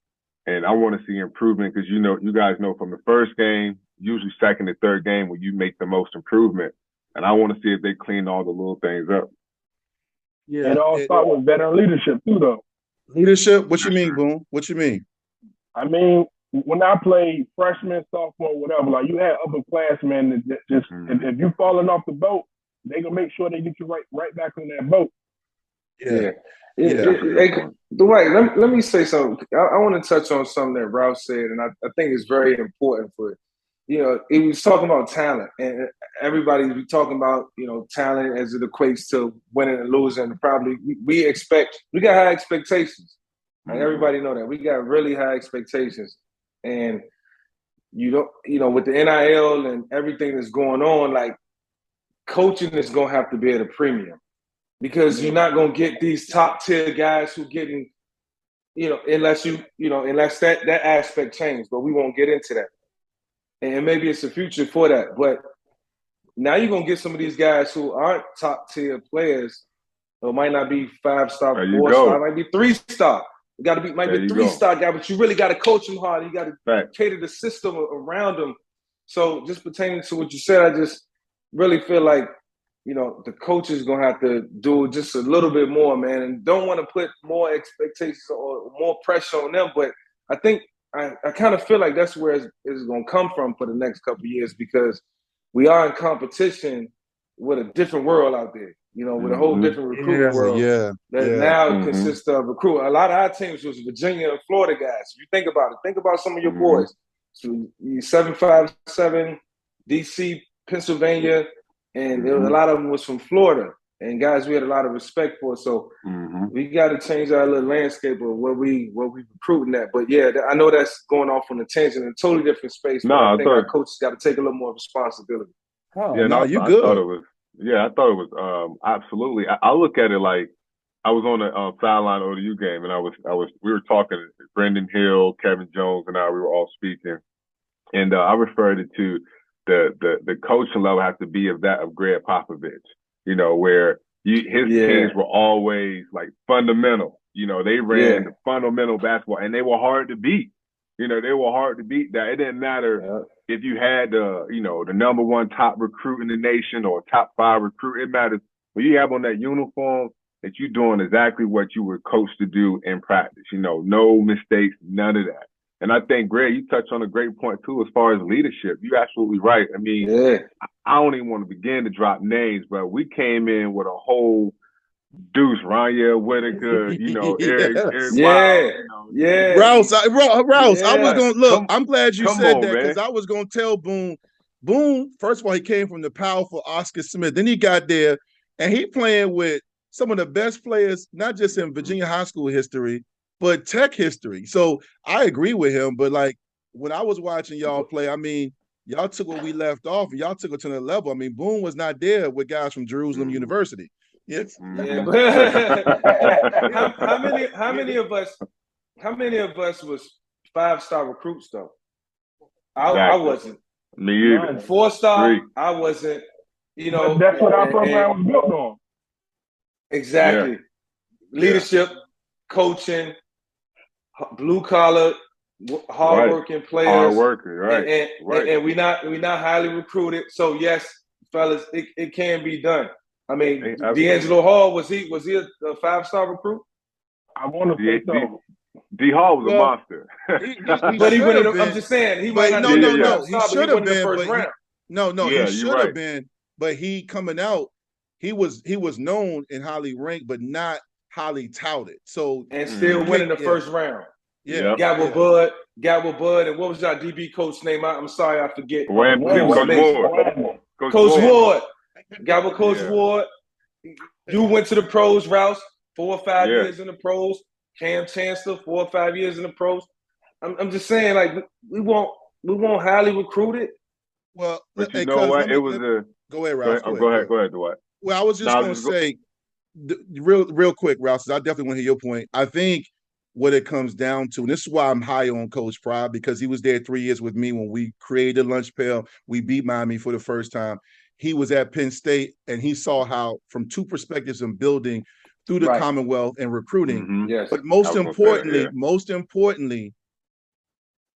and I want to see improvement because, you know, you guys know from the first game, usually second to third game, where you make the most improvement. And I want to see if they clean all the little things up. Yeah, it all starts with veteran leadership too, though. Leadership? What you mean, Boone? What you mean? I mean, when I played freshman, sophomore, whatever, like you had upperclassmen that just mm. if, if you falling off the boat, they gonna make sure they get you right, right back on that boat. Yeah, yeah. yeah. yeah. Hey, Dwight, let me, let me say something. I, I want to touch on something that Rouse said, and I, I think it's very important for it. You know, he was talking about talent, and everybody's talking about, you know, talent as it equates to winning and losing. Probably we expect we got high expectations. Like mm-hmm. everybody know that we got really high expectations, and you don't, you know, with the N I L and everything that's going on, like coaching is gonna have to be at a premium because you're not gonna get these top tier guys who getting, you know, unless you, you know, unless that that aspect changed, but we won't get into that. And maybe it's the future for that. But now you're going to get some of these guys who aren't top-tier players or might not be five-star, four-star, might be three-star. Got to be Might there be three-star guy, but you really got to coach them hard. You got to right. cater the system around them. So just pertaining to what you said, I just really feel like, you know, the coach is going to have to do just a little bit more, man, and don't want to put more expectations or more pressure on them. But I think – I, I kind of feel like that's where it's, it's going to come from for the next couple of years because we are in competition with a different world out there, you know, with a whole mm-hmm. different recruit yeah. world yeah. that yeah. now mm-hmm. consists of recruit. A lot of our teams was Virginia and Florida guys. If you think about it, think about some of your mm-hmm. boys. So seven five seven, D C, Pennsylvania, and mm-hmm. there was a lot of them was from Florida. And guys, we had a lot of respect for, so mm-hmm. we got to change our little landscape of what we what we recruiting at. But yeah, I know that's going off on a tangent in a totally different space. No, but I, I think thought, our coaches got to take a little more responsibility. Oh, yeah, no, you good? I thought it was, yeah, I thought it was um, absolutely. I, I look at it like I was on the uh, sideline O D U game, and I was I was we were talking. Brendan Hill, Kevin Jones, and I we were all speaking, and uh, I referred it to the the the coaching level has to be of that of Greg Popovich. You know, where you, his yeah. teams were always like fundamental. You know, they ran yeah. the fundamental basketball, and they were hard to beat. You know, they were hard to beat. That it didn't matter yeah. if you had the, you know, the number one top recruit in the nation or top five recruit. It matters when you have on that uniform that you're doing exactly what you were coached to do in practice. You know, no mistakes, none of that. And I think, Greg, you touched on a great point, too, as far as leadership. You're absolutely right. I mean, yeah. I don't even want to begin to drop names, but we came in with a whole deuce, Rania Whitaker, you know, Eric, Eric yeah. Wild, you know, yeah. Rouse, I, Rouse, yeah. I was going to – look, come, I'm glad you said on, that because I was going to tell Boone. Boone, first of all, he came from the powerful Oscar Smith. Then he got there, and he playing with some of the best players, not just in Virginia high school history, but Tech history. So I agree with him. But like when I was watching y'all play, I mean, y'all took what we left off and y'all took it to another level. I mean, Boone was not there with guys from Jerusalem mm. University. Yes. Yeah. how, how many? How many of us? How many of us was five-star recruits though? I, exactly. I wasn't. Me either. And four-star, I wasn't. You know, but that's what our program was built on. Exactly. Yeah. Leadership. Yeah. Coaching, blue collar, hardworking right. players, hard worker, right? And, and, right. and, and we not we not highly recruited. So yes, fellas, it, it can be done. I mean, hey, D'Angelo Hall was he was he a, a five star recruit? I want to say so. D Hall was well, a monster, he, he, he but he went. I'm just saying he might not no, no, no. He should have been. But he, no, no, yeah, he should have right. been. But he coming out, he was he was known and highly ranked, but not highly touted. So and still mm-hmm. winning the yeah. first round. Yeah. yeah. Got with yeah. Bud. Got with Bud. And what was your D B coach name? I, I'm sorry, I forget. Ward. Coach Ward. Coach, coach Ward. Got with Coach yeah. Ward. You went to the pros, Rouse. Four or five yeah. years in the pros. Cam Chancellor, four or five years in the pros. I'm, I'm just saying, like, we won't we won't highly recruited. Well, but you hey, know what? Me, it was a go ahead, Rouse. Go ahead, go ahead, go ahead, Dwight. Well, I was just no, gonna was say. Go- Real, real quick, Rouse, I definitely want to hear your point. I think what it comes down to, and this is why I'm high on Coach Pry, because he was there three years with me when we created Lunch Pail. We beat Miami for the first time. He was at Penn State, and he saw how, from two perspectives in building through the right. Commonwealth and recruiting. Mm-hmm. Yes. But most importantly, fair, yeah. most importantly,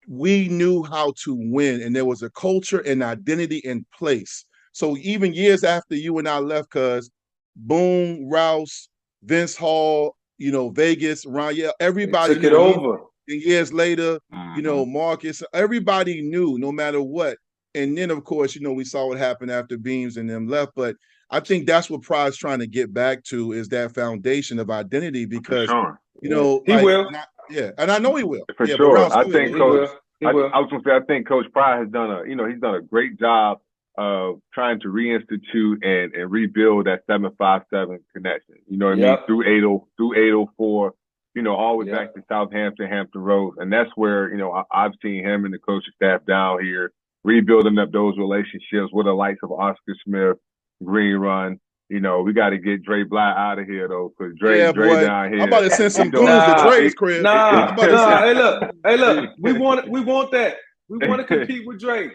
we knew how to win, and there was a culture and identity in place. So even years after you and I left, cuz Boone, Rouse, Vince Hall, you know, Vegas, Ryan, everybody took it over. And years later, mm-hmm. you know, Marcus, everybody knew no matter what. And then, of course, you know, we saw what happened after Beams and them left. But I think that's what Pry's trying to get back to is that foundation of identity because, sure. you know. He like, will. Not, yeah, and I know he will. For yeah, sure. Rouse, I think will. Coach, he will. He will. I, I was going to say, I think Coach Pry has done a, you know, he's done a great job of trying to reinstitute and, and rebuild that seven five seven connection. You know what yep. I mean? Through eight oh, through eight oh four, you know, always yep. back to Southampton, Hampton Roads. And that's where, you know, I, I've seen him and the coaching staff down here rebuilding up those relationships with the likes of Oscar Smith, Green Run. You know, we got to get Dre Bly out of here, though, because Dre, yeah, Dre down here. I'm about to send some goons nah, to Dre's crib. Nah, nah, nah. Hey, look. Hey, look. We want, we want that. We want to compete with Dre.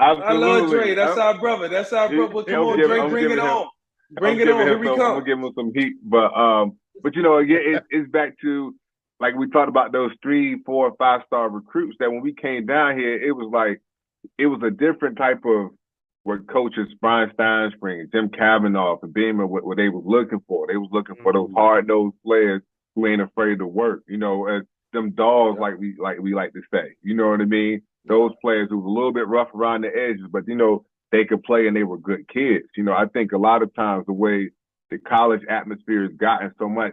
Absolutely. I love Dre. That's I'm, our brother. That's our brother. Come I'm on, giving, Dre, bring it him, on. Bring I'm it on. Here we some, come. I'm gonna give him some heat, but um, but you know, yeah, it, it's back to like we talked about those three, four, five star recruits that when we came down here, it was like it was a different type of what coaches Brian Steinspring, Jim Kavanaugh, and Beamer what, what they was looking for. They was looking for mm-hmm. those hard nosed players who ain't afraid to work. You know, as them dogs yeah. like we like we like to say. You know what I mean? Those players who were a little bit rough around the edges, but, you know, they could play and they were good kids. You know, I think a lot of times the way the college atmosphere has gotten so much,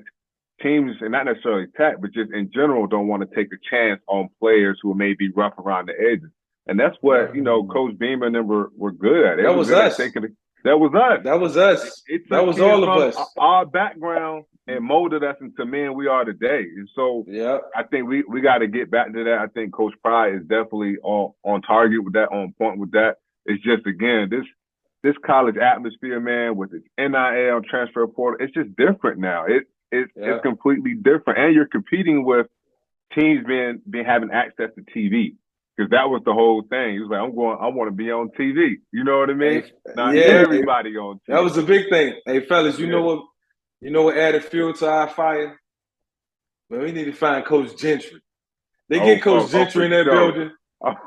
teams, and not necessarily Tech, but just in general, don't want to take a chance on players who may be rough around the edges. And that's what, you know, Coach Beamer and them were, were good at. They that was good us. At taking, that was us. That was us. It, it that was all of us. Our background and molded us into men we are today. And so yeah. I think we, we got to get back to that. I think Coach Pry is definitely on, on target with that, on point with that. It's just, again, this this college atmosphere, man, with its N I L transfer portal, it's just different now. It, it yeah. It's completely different. And you're competing with teams being, being having access to T V. Because that was the whole thing. He was like, I'm going, I want to be on T V. You know what I mean? Hey, Not yeah, everybody on T V. That was the big thing. Hey, fellas, you yeah. know what? You know what added fuel to our fire? Man, we need to find Coach Gentry. They get oh, Coach oh, Gentry oh, in that so. building.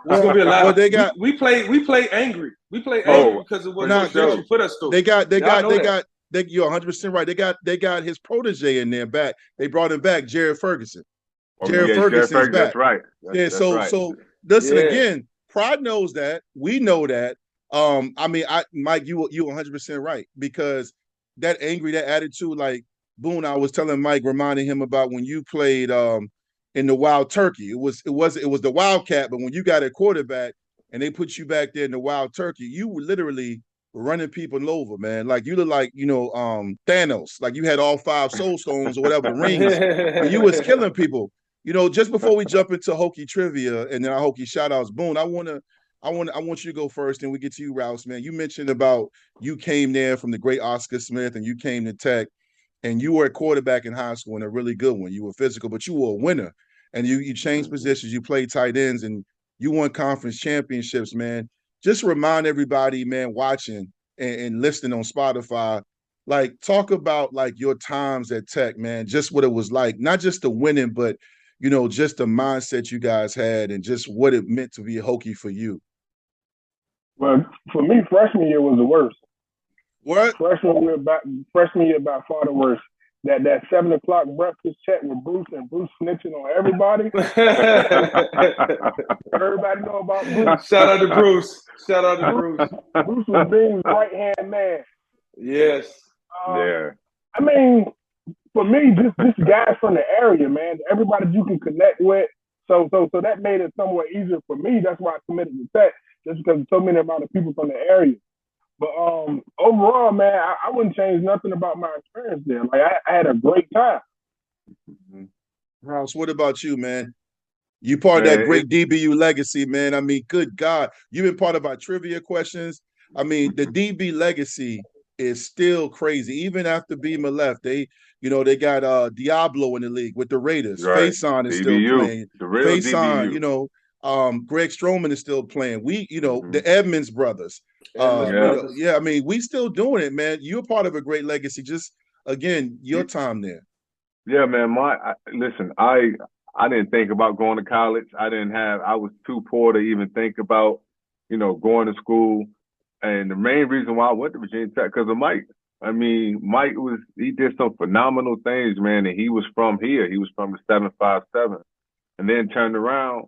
There's gonna be a lot. Well, they got, we, we play. We play angry. We play angry oh, because of what Coach Gentry put us through. They got. They Y'all got. They that. got. They, you're one hundred percent right. They got. They got his protege in their back. They brought him back, Jared Ferguson. Jared yeah, Ferguson Ferg, that's right. That's, yeah, so right. so listen yeah. again, Pride knows that. We know that. Um, I mean, I Mike, you you one hundred percent right, because that angry, that attitude, like Boone, I was telling Mike, reminding him about when you played um in the Wild Turkey. It was it was it was the Wildcat, but when you got a quarterback and they put you back there in the Wild Turkey, you were literally running people over, man. Like you look like, you know, um Thanos, like you had all five soul stones or whatever rings, and you was killing people. You know, just before we jump into Hokie trivia and then our Hokie shout-outs, Boone, I wanna, I wanna, I want you to go first, and we get to you, Rouse, man. You mentioned about you came there from the great Oscar Smith, and you came to Tech, and you were a quarterback in high school and a really good one. You were physical, but you were a winner, and you you changed positions. You played tight ends, and you won conference championships, man. Just remind everybody, man, watching and, and listening on Spotify, like talk about like your times at Tech, man. Just what it was like, not just the winning, but you know, just the mindset you guys had and just what it meant to be a Hokie for you. Well, for me, freshman year was the worst. What? Freshman year, by, freshman year by far the worst. That that seven o'clock breakfast chat with Bruce and Bruce snitching on everybody. Everybody know about Bruce. Shout out to Bruce. Shout out to Bruce. Bruce was being right-hand man. Yes. Um, yeah. I mean, for me, just just guys from the area, man. Everybody you can connect with. So so so that made it somewhat easier for me. That's why I committed to Tech, just because of so many amount of people from the area. But um, overall, man, I, I wouldn't change nothing about my experience there. Like I, I had a great time. Rouse, what about you, man? You part man, of that great it, D B U legacy, man. I mean, good God, you've been part of our trivia questions. I mean, the D B legacy is still crazy. Even after Beamer left, they, you know, they got uh, Diablo in the league with the Raiders. Right. Faison is D B U still playing. The real Faison, D B U. You know. Um, Greg Stroman is still playing. We, you know, mm-hmm. the Edmonds brothers. Uh, yeah. You know, yeah, I mean, we still doing it, man. You're part of a great legacy. Just again, your time there. Yeah, man. My I, listen, I I didn't think about going to college. I didn't have. I was too poor to even think about, you know, going to school. And the main reason why I went to Virginia Tech because of Mike. I mean, Mike was he did some phenomenal things, man. And he was from here. He was from the seven five seven, and then turned around.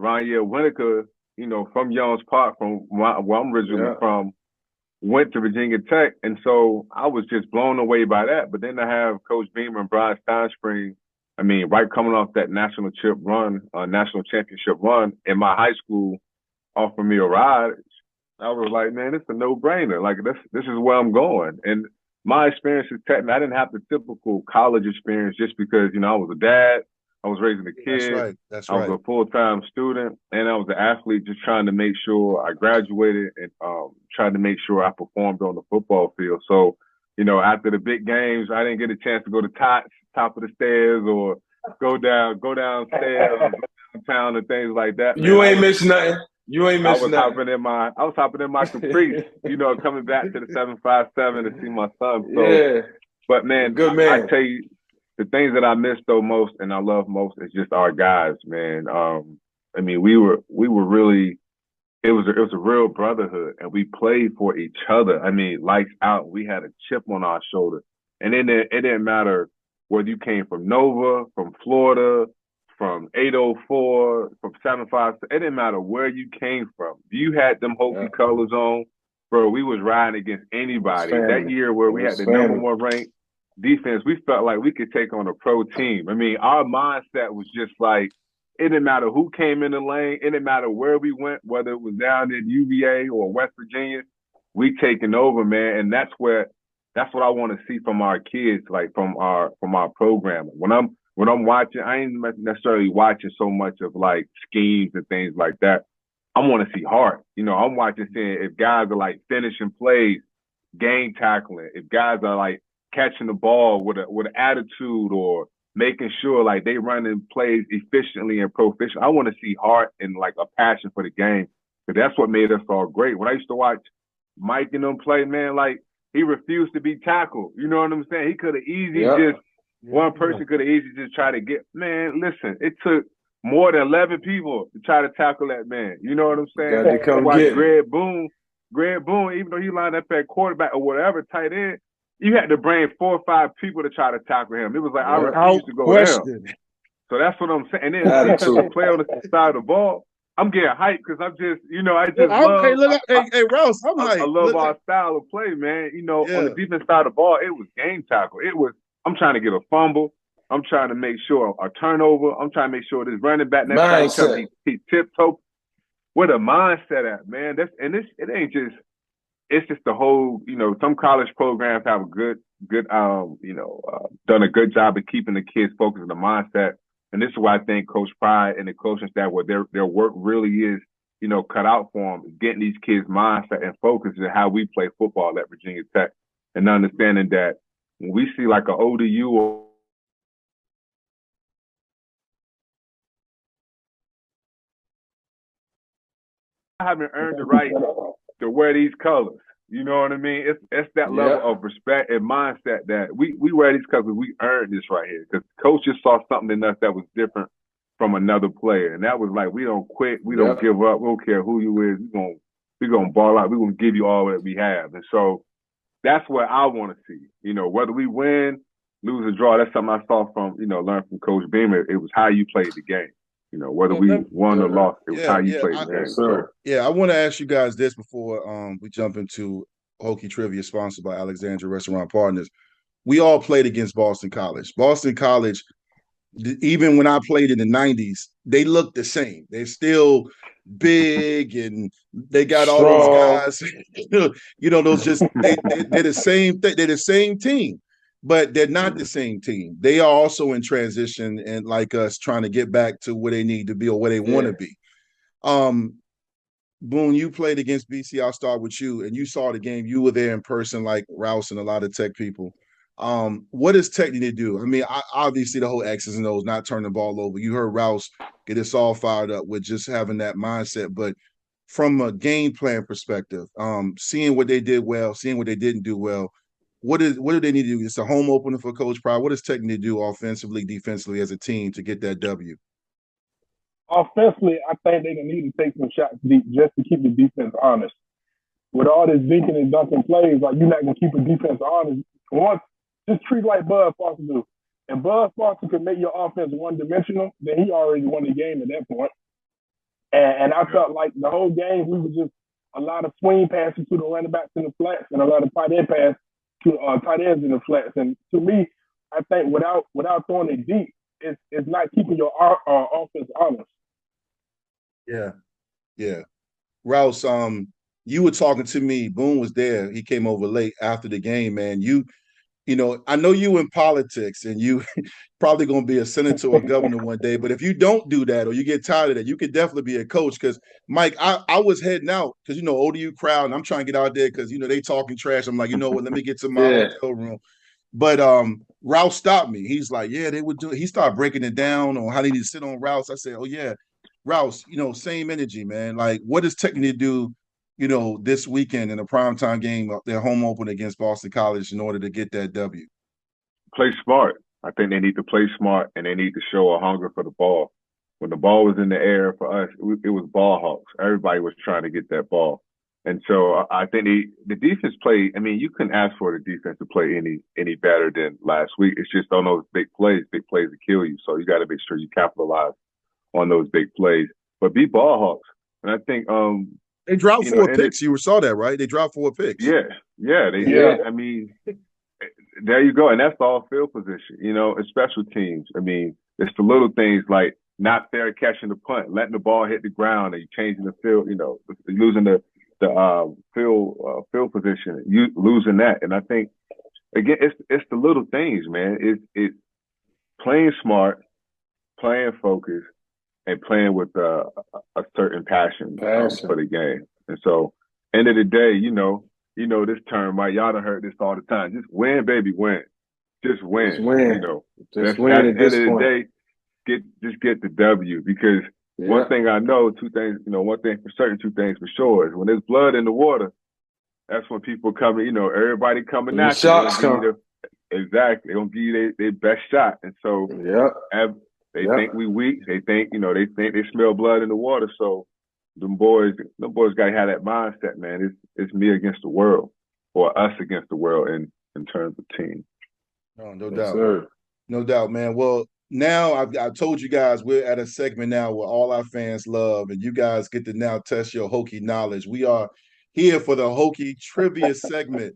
Rania Winokur, you know, from Young's Park, from where I'm originally yeah. from, went to Virginia Tech. And so I was just blown away by that. But then to have Coach Beamer and Brian Steinspring, I mean, right coming off that national chip run, uh, national championship run in my high school, offered me a ride. I was like, man, it's a no-brainer. Like, this, this is where I'm going. And my experience is Tech, and I didn't have the typical college experience just because, you know, I was a dad. I was raising a kid. That's right. That's I was right. a full-time student, and I was an athlete just trying to make sure I graduated and um, trying to make sure I performed on the football field. So, you know, after the big games, I didn't get a chance to go to top, top of the stairs or go down, go downstairs, go downtown, and things like that. Man, you ain't missing nothing. You ain't missing nothing. I was hopping in my, I was hopping in my Caprice, you know, coming back to the seven five seven to see my son. So, yeah. But man, good man. I, I tell you. The things that I miss though most and I love most is just our guys, man. Um, I mean, we were we were really it was a, it was a real brotherhood, and we played for each other. I mean, lights out. We had a chip on our shoulder, and it didn't, it didn't matter whether you came from Nova, from Florida, from eight oh four, from seven five. It didn't matter where you came from. You had them Hokie yeah. colors on, bro. We was riding against anybody that year where we had the number one ranked defense. We felt like we could take on a pro team. I mean, our mindset was just like, it didn't matter who came in the lane, it didn't matter where we went, whether it was down at U V A or West Virginia, we taking over, man. And that's where, that's what I want to see from our kids, like from our from our program. When I'm when I'm watching, I ain't necessarily watching so much of like schemes and things like that. I want to see heart. You know, I'm watching seeing if guys are like finishing plays, gang tackling, if guys are like catching the ball with a with an attitude or making sure like they running plays efficiently and proficient. I want to see heart and like a passion for the game, because that's what made us all great. When I used to watch Mike and them play, man, like he refused to be tackled. You know what I'm saying? He could have easily yeah. just one person could have easily just try to get man. Listen, it took more than eleven people to try to tackle that man. You know what I'm saying? Gotta come get Greg Boone, Greg Boone, even though he lined up at quarterback or whatever tight end. You had to bring four or five people to try to tackle him. It was like, yeah, I refuse to go down. So that's what I'm saying. And then defensive player on the side of the ball, I'm getting hyped because I'm just, you know, I just I'm, love. Hey, look, I, hey, hey, Rouse, I'm hyped. I love look, our style of play, man. You know, yeah. on the defense side of the ball, it was game tackle. It was. I'm trying to get a fumble. I'm trying to make sure a turnover. I'm trying to make sure this running back next mindset. time he, he tiptoe. Where the mindset at, man? That's and this. It ain't just. It's just the whole, you know, some college programs have a good, good, um, you know, uh, done a good job of keeping the kids focused on the mindset. And this is why I think Coach Pry and the coaching staff, where their their work really is, you know, cut out for them, getting these kids' mindset and focus on how we play football at Virginia Tech, and understanding that when we see like an O D U or I haven't earned the right to wear these colors. You know what I mean? It's it's that level yeah. of respect and mindset that we, we wear these colors. We earned this right here because coach just saw something in us that was different from another player. And that was like, we don't quit. We yeah. don't give up. We don't care who you is. We're going we gonna ball out. We're going to give you all that we have. And so that's what I want to see. You know, whether we win, lose, or draw, that's something I saw from, you know, learned from Coach Beamer. It was how you played the game. You know, whether we won or lost, it was yeah, how you yeah, played. I, man. So, yeah, I want to ask you guys this before um, we jump into Hokie Trivia, sponsored by Alexandria Restaurant Partners. We all played against Boston College. Boston College, even when I played in the nineties, they looked the same. They're still big, and they got all those guys. You know, those just they, they, they're the same. They're the same team. But they're not the same team. They are also in transition and like us trying to get back to where they need to be or where they yeah. want to be. Um, Boone, you played against B C. I'll start with you. And you saw the game. You were there in person like Rouse and a lot of Tech people. Um, what does Tech need to do? I mean, I, obviously the whole X's and O's, not turning the ball over. You heard Rouse get us all fired up with just having that mindset. But from a game plan perspective, um, seeing what they did well, seeing what they didn't do well, What is what do they need to do? It's a home opener for Coach Pry. What does Tech need to do offensively, defensively as a team to get that W? Offensively, I think they're going to need to take some shots deep just to keep the defense honest. With all this vinking and dunking plays, like you're not going to keep a defense honest. Once, just treat like Bud Foster do. If Bud Foster could make your offense one-dimensional, then he already won the game at that point. And, and I felt like the whole game, we were just a lot of swing passes to the running backs in the flats and a lot of tight end passes to uh, tight ends in the flats. And to me, I think without without throwing it deep, it's it's not keeping your uh, offense honest. Yeah, yeah. Rouse, um, you were talking to me. Boone was there. He came over late after the game, man. You, you know, I know you in politics, and you probably going to be a senator or governor one day. But if you don't do that, or you get tired of that, you could definitely be a coach. Because Mike, I, I was heading out because you know O D U crowd, and I'm trying to get out there because you know they talking trash. I'm like, you know what? Let me get to my yeah. hotel room. But um, Rouse stopped me. He's like, yeah, they would do it. He started breaking it down on how they need to sit on Rouse. I said, oh yeah, Rouse, you know, same energy, man. Like, what does Tech need to do? You know, this weekend in a primetime game, their home opener against Boston College in order to get that W? Play smart. I think they need to play smart, and they need to show a hunger for the ball. When the ball was in the air for us, it was ball hawks. Everybody was trying to get that ball. And so I think they, the defense played. I mean, you couldn't ask for the defense to play any any better than last week. It's just on those big plays, big plays that kill you. So you got to make sure you capitalize on those big plays. But be ball hawks. And I think um, – They dropped you four know, picks. It, you saw that, right? They dropped four picks. Yeah, yeah, they yeah. did. I mean, there you go, and that's all field position. You know, and special teams. I mean, it's the little things like not fair catching the punt, letting the ball hit the ground, and you changing the field. You know, losing the the uh, field uh, field position, you losing that. And I think again, it's it's the little things, man. It's it's playing smart, playing focused, and playing with uh, a certain passion, passion. Um, for the game. And so, end of the day, you know, you know this term, right? Y'all done heard this all the time. Just win, baby, win. Just win. Just win. You know, just win at the end of the day, get just get the W. Because yeah. one thing I know, two things, you know, one thing for certain, two things for sure is when there's blood in the water, that's when people coming. You know, everybody coming at you. Come. Exactly, they gonna give you their best shot. And so, yeah. Have, They yeah. think we weak. They think, you know, they think they smell blood in the water. So them boys, them boys got to have that mindset, man. It's it's me against the world or us against the world in, in terms of team. No, no doubt. Yes, no doubt, man. Well, now I've, I've told you guys we're at a segment now where all our fans love, and you guys get to now test your Hokie knowledge. We are here for the Hokie trivia segment.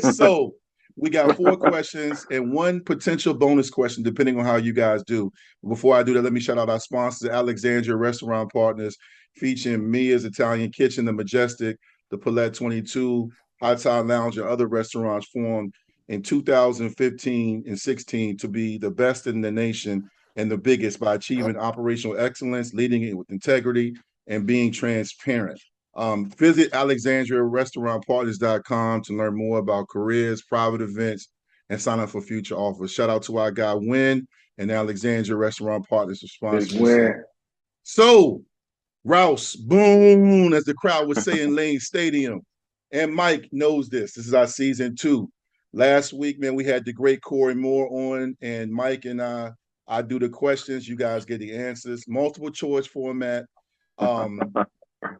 So we got four questions and one potential bonus question, depending on how you guys do. Before I do that, let me shout out our sponsors, Alexandria Restaurant Partners, featuring Mia's Italian Kitchen, The Majestic, The Palette twenty-two, High Tide Lounge, and other restaurants formed in two thousand fifteen and sixteen to be the best in the nation and the biggest by achieving operational excellence, leading it with integrity, and being transparent. Um, visit alexandria restaurant partners dot com to learn more about careers, private events, and sign up for future offers. Shout out to our guy, Wynn, and Alexandria Restaurant Partners for sponsoring. So, Rouse, boom, as the crowd would say in Lane Stadium. And Mike knows this. This is our season two. Last week, man, we had the great Corey Moore on, and Mike and I, I do the questions. You guys get the answers. Multiple choice format. Um,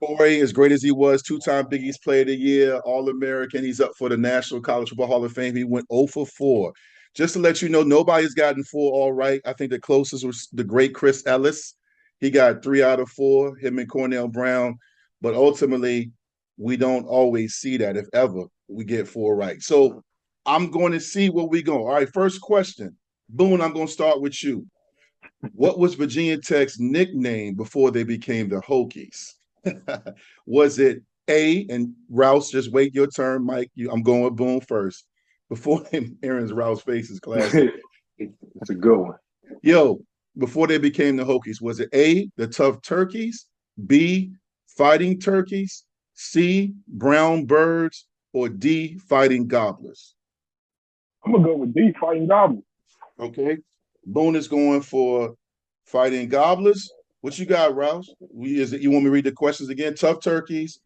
Corey, as great as he was, two-time Big East Player of the Year, All-American. He's up for the National College Football Hall of Fame. He went zero for four. Just to let you know, nobody's gotten four all right. I think the closest was the great Chris Ellis. He got three out of four, him and Cornell Brown. But ultimately, we don't always see that, if ever, we get four right. So I'm going to see where we go. All right, first question. Boone, I'm going to start with you. What was Virginia Tech's nickname before they became the Hokies? Was it A, and Rouse, just wait your turn, Mike. You, I'm going with Boone first. Before Aaron's Rouse faces class. It's a good one. Yo, before they became the Hokies, was it A, the Tough Turkeys, B, Fighting Turkeys, C, Brown Birds, or D, Fighting Gobblers? I'm going to go with D, Fighting Gobblers. Okay. Boone is going for Fighting Gobblers. What you got, Rouse? We, is it, you want me to read the questions again? Tough Turkeys.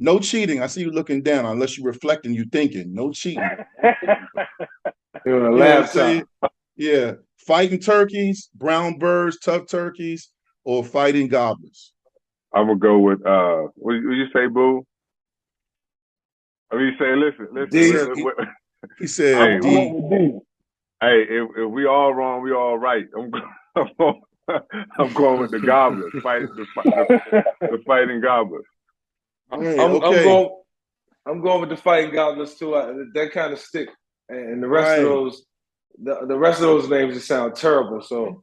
No cheating. I see you looking down unless you're reflecting, you thinking. No cheating. You know what I'm yeah. Fighting Turkeys, Brown Birds, Tough Turkeys, or Fighting Gobblers? I would go with, uh, what did you say, Boo? I mean, you say, listen, listen. D, listen he, what, he said, hey, D. We, hey if, if we all wrong, we all right. I'm going. I'm going with the Gobblers, fight, the, the, the Fighting Gobblers. Hey, I'm, okay. I'm, going, I'm going with the Fighting Gobblers too. I, that kind of stick, and the rest right. of those, the, the rest of those names just sound terrible. So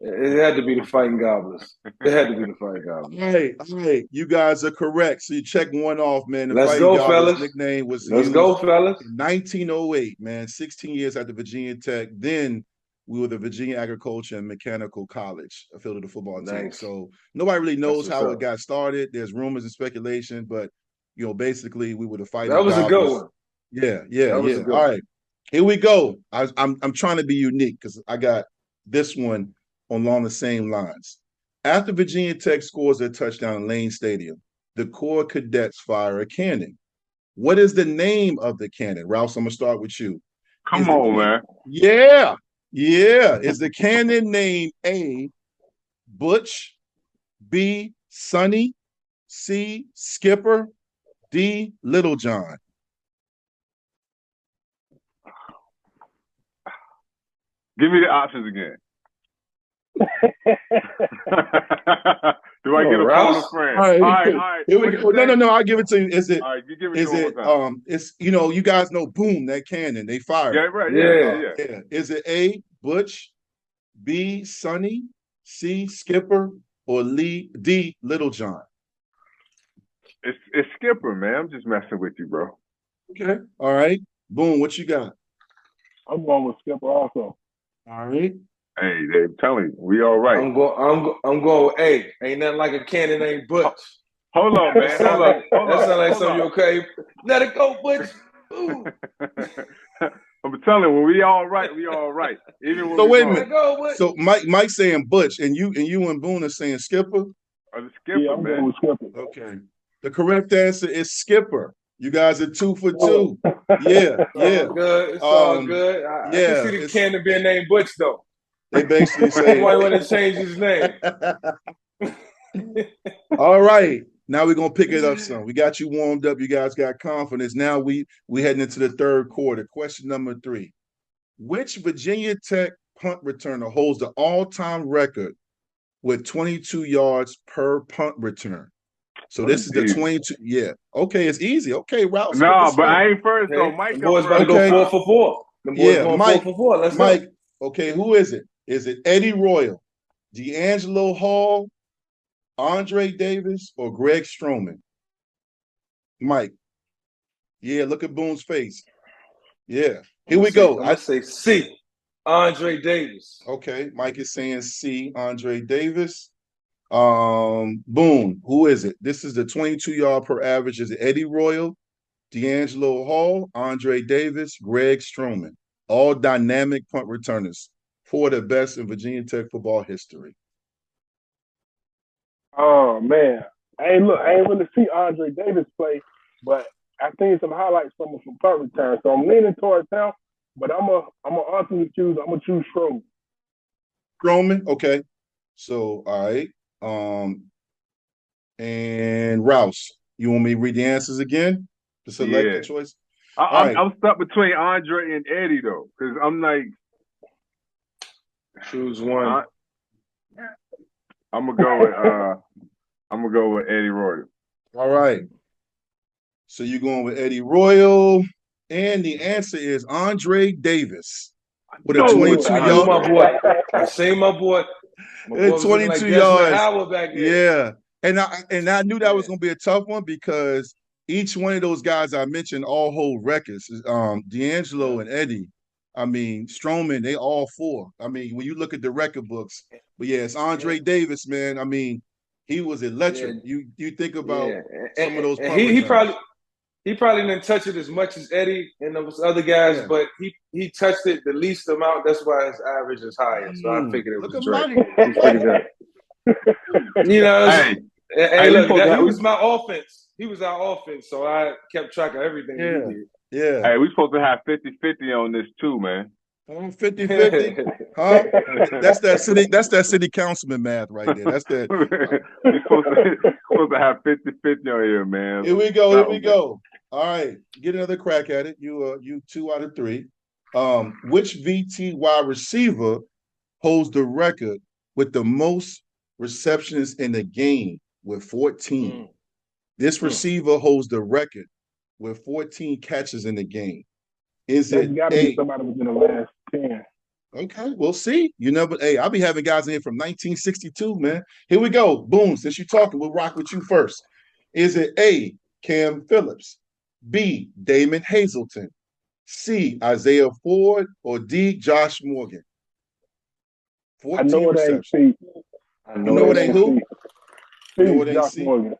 it, it had to be the Fighting Gobblers. It had to be the Fighting Gobblers. Hey, hey, you guys are correct. So you check one off, man. The Let's Fighting go, Gobblers fellas. Nickname was Let's go, fellas. nineteen oh eight, man. sixteen years after Virginia Tech, then. We were the Virginia Agriculture and Mechanical College affiliate of the football team. Nice. So nobody really knows how up. It got started. There's rumors and speculation, but, you know, basically we were the Fighting Gobblers. That was Gobblers. A good one. Yeah, yeah, that yeah. All one. Right. Here we go. I, I'm, I'm trying to be unique because I got this one along the same lines. After Virginia Tech scores their touchdown in Lane Stadium, the Corps Cadets fire a cannon. What is the name of the cannon? Rouse, I'm going to start with you. Come is on, man. Yeah. Yeah, is the cannon name A, Butch, B, Sonny, C, Skipper, D, Little John? Give me the options again. Do I get a bonus friend? All right, all right. All right. Here we go. No, no, no. I'll give it to you. Is it? All right, you give it is it? Um, it's you know, you guys know. Boom, that cannon. They fired. Yeah, right. Yeah, yeah. yeah. yeah. Is it A, Butch, B, Sonny, C, Skipper, or Lee D, Little John? It's it's Skipper, man. I'm just messing with you, bro. Okay. All right. Boom. What you got? I'm going with Skipper also. All right. Hey, they're telling you, we all right. I'm going. I'm go, I'm going. Hey, ain't nothing like a cannon named Butch. Hold on, man. That sound like, hold that on, sound like something. You okay? Let it go, Butch. Ooh. I'm telling you, when we all right, we all right. Even when so wait wrong. A minute. Go, so Mike, Mike saying Butch, and you and you and Boone are saying Skipper. Or the Skipper, yeah, I'm man. Going with Skipper. Okay. The correct answer is Skipper. You guys are two for two. Whoa. Yeah, yeah. It's all good. It's um, all good. I, yeah, I can see the cannon being named Butch though. They basically say why want to change his name. All right. Now we're gonna pick it up some. We got you warmed up. You guys got confidence. Now we we heading into the third quarter. Question number three. Which Virginia Tech punt returner holds the all-time record with twenty-two yards per punt return. So this is the twenty-two. Yeah. Okay, it's easy. Okay, Rouse. No, but I ain't first though. Mike, the boys about to go four for four. The boys going four for four. Let's Mike. Okay, who is it? Is it Eddie Royal, D'Angelo Hall, Andre Davis, or Greg Stroman? Mike. Yeah, look at Boone's face. Yeah. Here we go. I say C, Andre Davis. Okay, Mike is saying C, Andre Davis. Um, Boone, who is it? This is the twenty-two yard per average. Is it Eddie Royal, D'Angelo Hall, Andre Davis, Greg Stroman? All dynamic punt returners, for the best in Virginia Tech football history. Oh man, I ain't look, I ain't really see Andre Davis play, but I've seen some highlights from him from punt return, so I'm leaning towards him. But I'm a, I'm gonna ultimately choose. I'm gonna choose Stroman. Stroman, okay. So all right. Um, and Rouse, you want me to read the answers again to select yeah. the choice? I, I'm, right. I'm stuck between Andre and Eddie though, because I'm like, choose one. I, I'm gonna go with uh, I'm gonna go with Eddie Royal. All right. So you're going with Eddie Royal, and the answer is Andre Davis with a twenty-two yard. My boy, I say my boy. It's twenty-two like yards. Back yeah. And I and I knew that was going to be a tough one because each one of those guys I mentioned all hold records. Um, D'Angelo and Eddie. I mean, Stroman, they all four. I mean, when you look at the record books. But yeah, it's Andre yeah. Davis, man. I mean, he was electric. Yeah. You you think about yeah. and, some of those and he, he probably he probably didn't touch it as much as Eddie and those other guys, yeah. but he, he touched it the least amount. That's why his average is higher. So mm. I figured it was look a trick. You know, hey, hey, hey, look, that, that, he was my offense. He was our offense, so I kept track of everything yeah. he did. Yeah. Hey, we supposed to have fifty fifty on this too, man. fifty fifty? Huh? That's that city that's that city councilman math right there. That's that. We're supposed to, supposed to have fifty fifty on here, man. Here we go, here we go. All right, get another crack at it. You uh, you two out of three. Um, which V T wide receiver holds the record with the most receptions in the game with fourteen? Mm. This mm. receiver holds the record with fourteen catches in the game. Is There's it gotta a, be somebody within the last ten? Okay, we'll see. You never. Hey, I'll be having guys in here from nineteen sixty-two, man. Here we go. Boom. Since you're talking, we'll rock with you first. Is it A, Cam Phillips, B, Damon Hazleton, C, Isaiah Ford, or D, Josh Morgan? fourteen I know it ain't C. I know, you know it ain't who? C. You know it ain't Josh C. Morgan.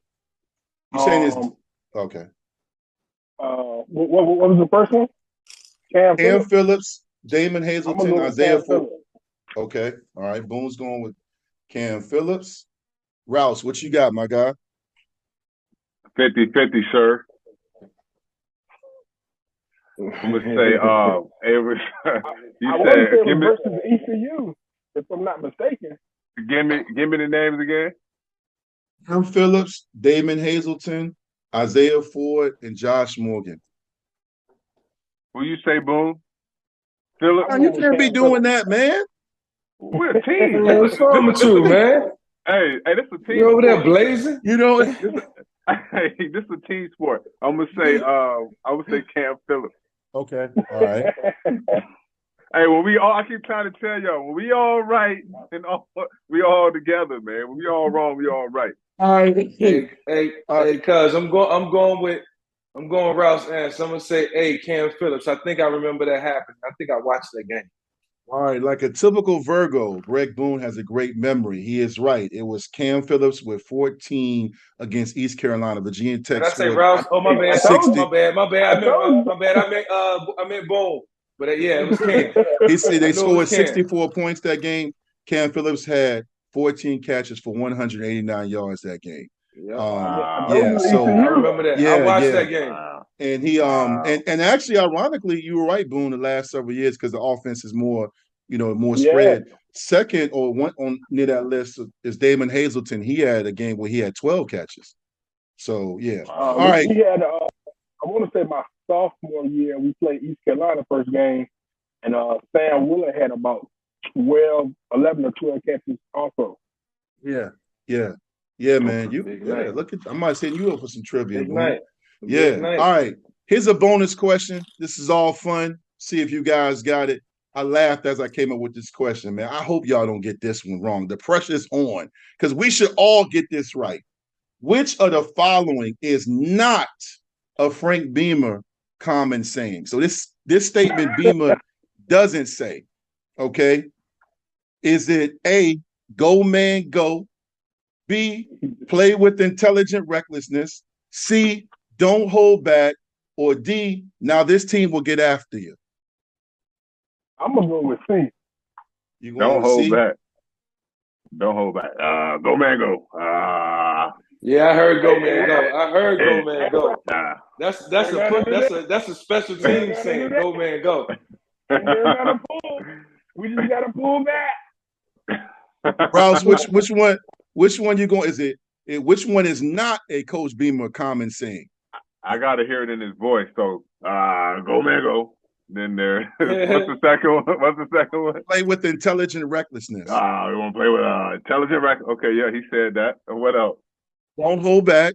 You saying it's um, okay? Uh, what, what, what was the first one? Cam, Cam Phillips. Phillips, Damon Hazleton, Isaiah Ford. Phillips. Okay, all right. Boone's going with Cam Phillips. Rouse, what you got, my guy? fifty fifty, sir. I'm gonna say, uh, it was. you I, I said, say give me versus E C U, if I'm not mistaken. Give me, give me the names again. Cam Phillips, Damon Hazleton, Isaiah Ford, and Josh Morgan. Will you say, Boone? Phillips? Oh, you can't be doing that, man. We're a team. What's wrong with you, man? Hey, hey, this is a team. You over there blazing? You know, this is a, hey, this is a team sport. I'm gonna say, uh, I would say Cam Phillips. Okay, all right. Hey, when we all, I keep trying to tell y'all, when we all right and all, we all together, man. When we all wrong, we all right. All right. Hey, hey, all right. Hey, cuz I'm going. I'm going with. I'm going Rouse and someone say, "Hey, Cam Phillips." I think I remember that happened. I think I watched that game. All right, like a typical Virgo, Greg Boone has a great memory. He is right. It was Cam Phillips with fourteen against East Carolina. Virginia Tech. Did I say Rouse? Oh, my bad. My bad. My bad. I meant, my bad. I meant. Uh, I meant Boone. But uh, yeah, it was Cam. He said they scored sixty-four points that game. Cam Phillips had fourteen catches for one hundred eighty-nine yards that game. Yep. Um, wow. Yeah, so I remember that. Yeah, I watched yeah. that game. Wow. And he, um, wow. and, and actually, ironically, you were right, Boone. The last several years, because the offense is more, you know, more spread. Yeah. Second or one on near that list is Damon Hazleton. He had a game where he had twelve catches. So yeah, wow. all right. He had, uh, I want to say my sophomore year, we played East Carolina first game, and uh, Sam Willard had about twelve, eleven or twelve catches also. Yeah, yeah. Yeah, man. You yeah, look at I might send you up for some trivia. Yeah. All right. Here's a bonus question. This is all fun. See if you guys got it. I laughed as I came up with this question, man. I hope y'all don't get this one wrong. The pressure is on because we should all get this right. Which of the following is not a Frank Beamer common saying? So this this statement Beamer doesn't say, okay? Is it A, go man go, B, play with intelligent recklessness, C, don't hold back, or D, now this team will get after you? I'm gonna go with C. You going don't hold C? back. Don't hold back. Uh, go man, go. Uh, yeah, I heard go man, go. I heard go man, go. That's that's a that's a that's a special team saying. Go man, go. We just gotta pull. We just gotta pull back. Rouse, which which one? Which one you going? Is it? Which one is not a Coach Beamer common saying? I gotta hear it in his voice. So uh, go man, go. Then there. What's the second one? What's the second one? Play with intelligent recklessness. Ah, uh, we want to play with uh, intelligent recklessness. Okay, yeah, he said that. And what else? Don't hold back.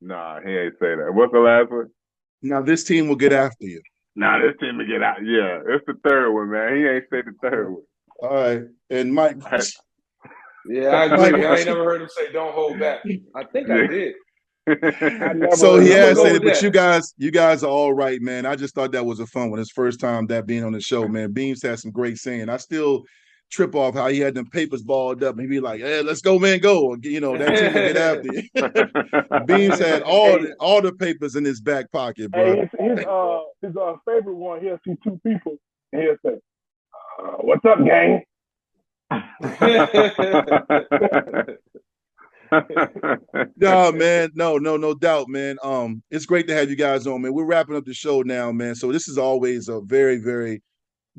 Nah, he ain't say that. What's the last one? Now this team will get after you. Now nah, this team will get out. Yeah, it's the third one, man. He ain't say the third one. All right, and Mike. Yeah, I agree. I ain't never heard him say "don't hold back." I think I did. So he has said it, but you guys, you guys are all right, man. I just thought that was a fun one. It's first time that being on the show, man. Beams has some great saying. I still trip off how he had them papers balled up and he'd be like, "Hey, let's go, man, go!" You know that team get after you. Beams had all the, all the papers in his back pocket, bro. Hey, his his, uh, his uh, favorite one. He'll see two people and he'll say, uh, "What's up, gang?" No, man. No, no, no doubt, man. Um, it's great to have you guys on, man. We're wrapping up the show now, man. So this is always a very, very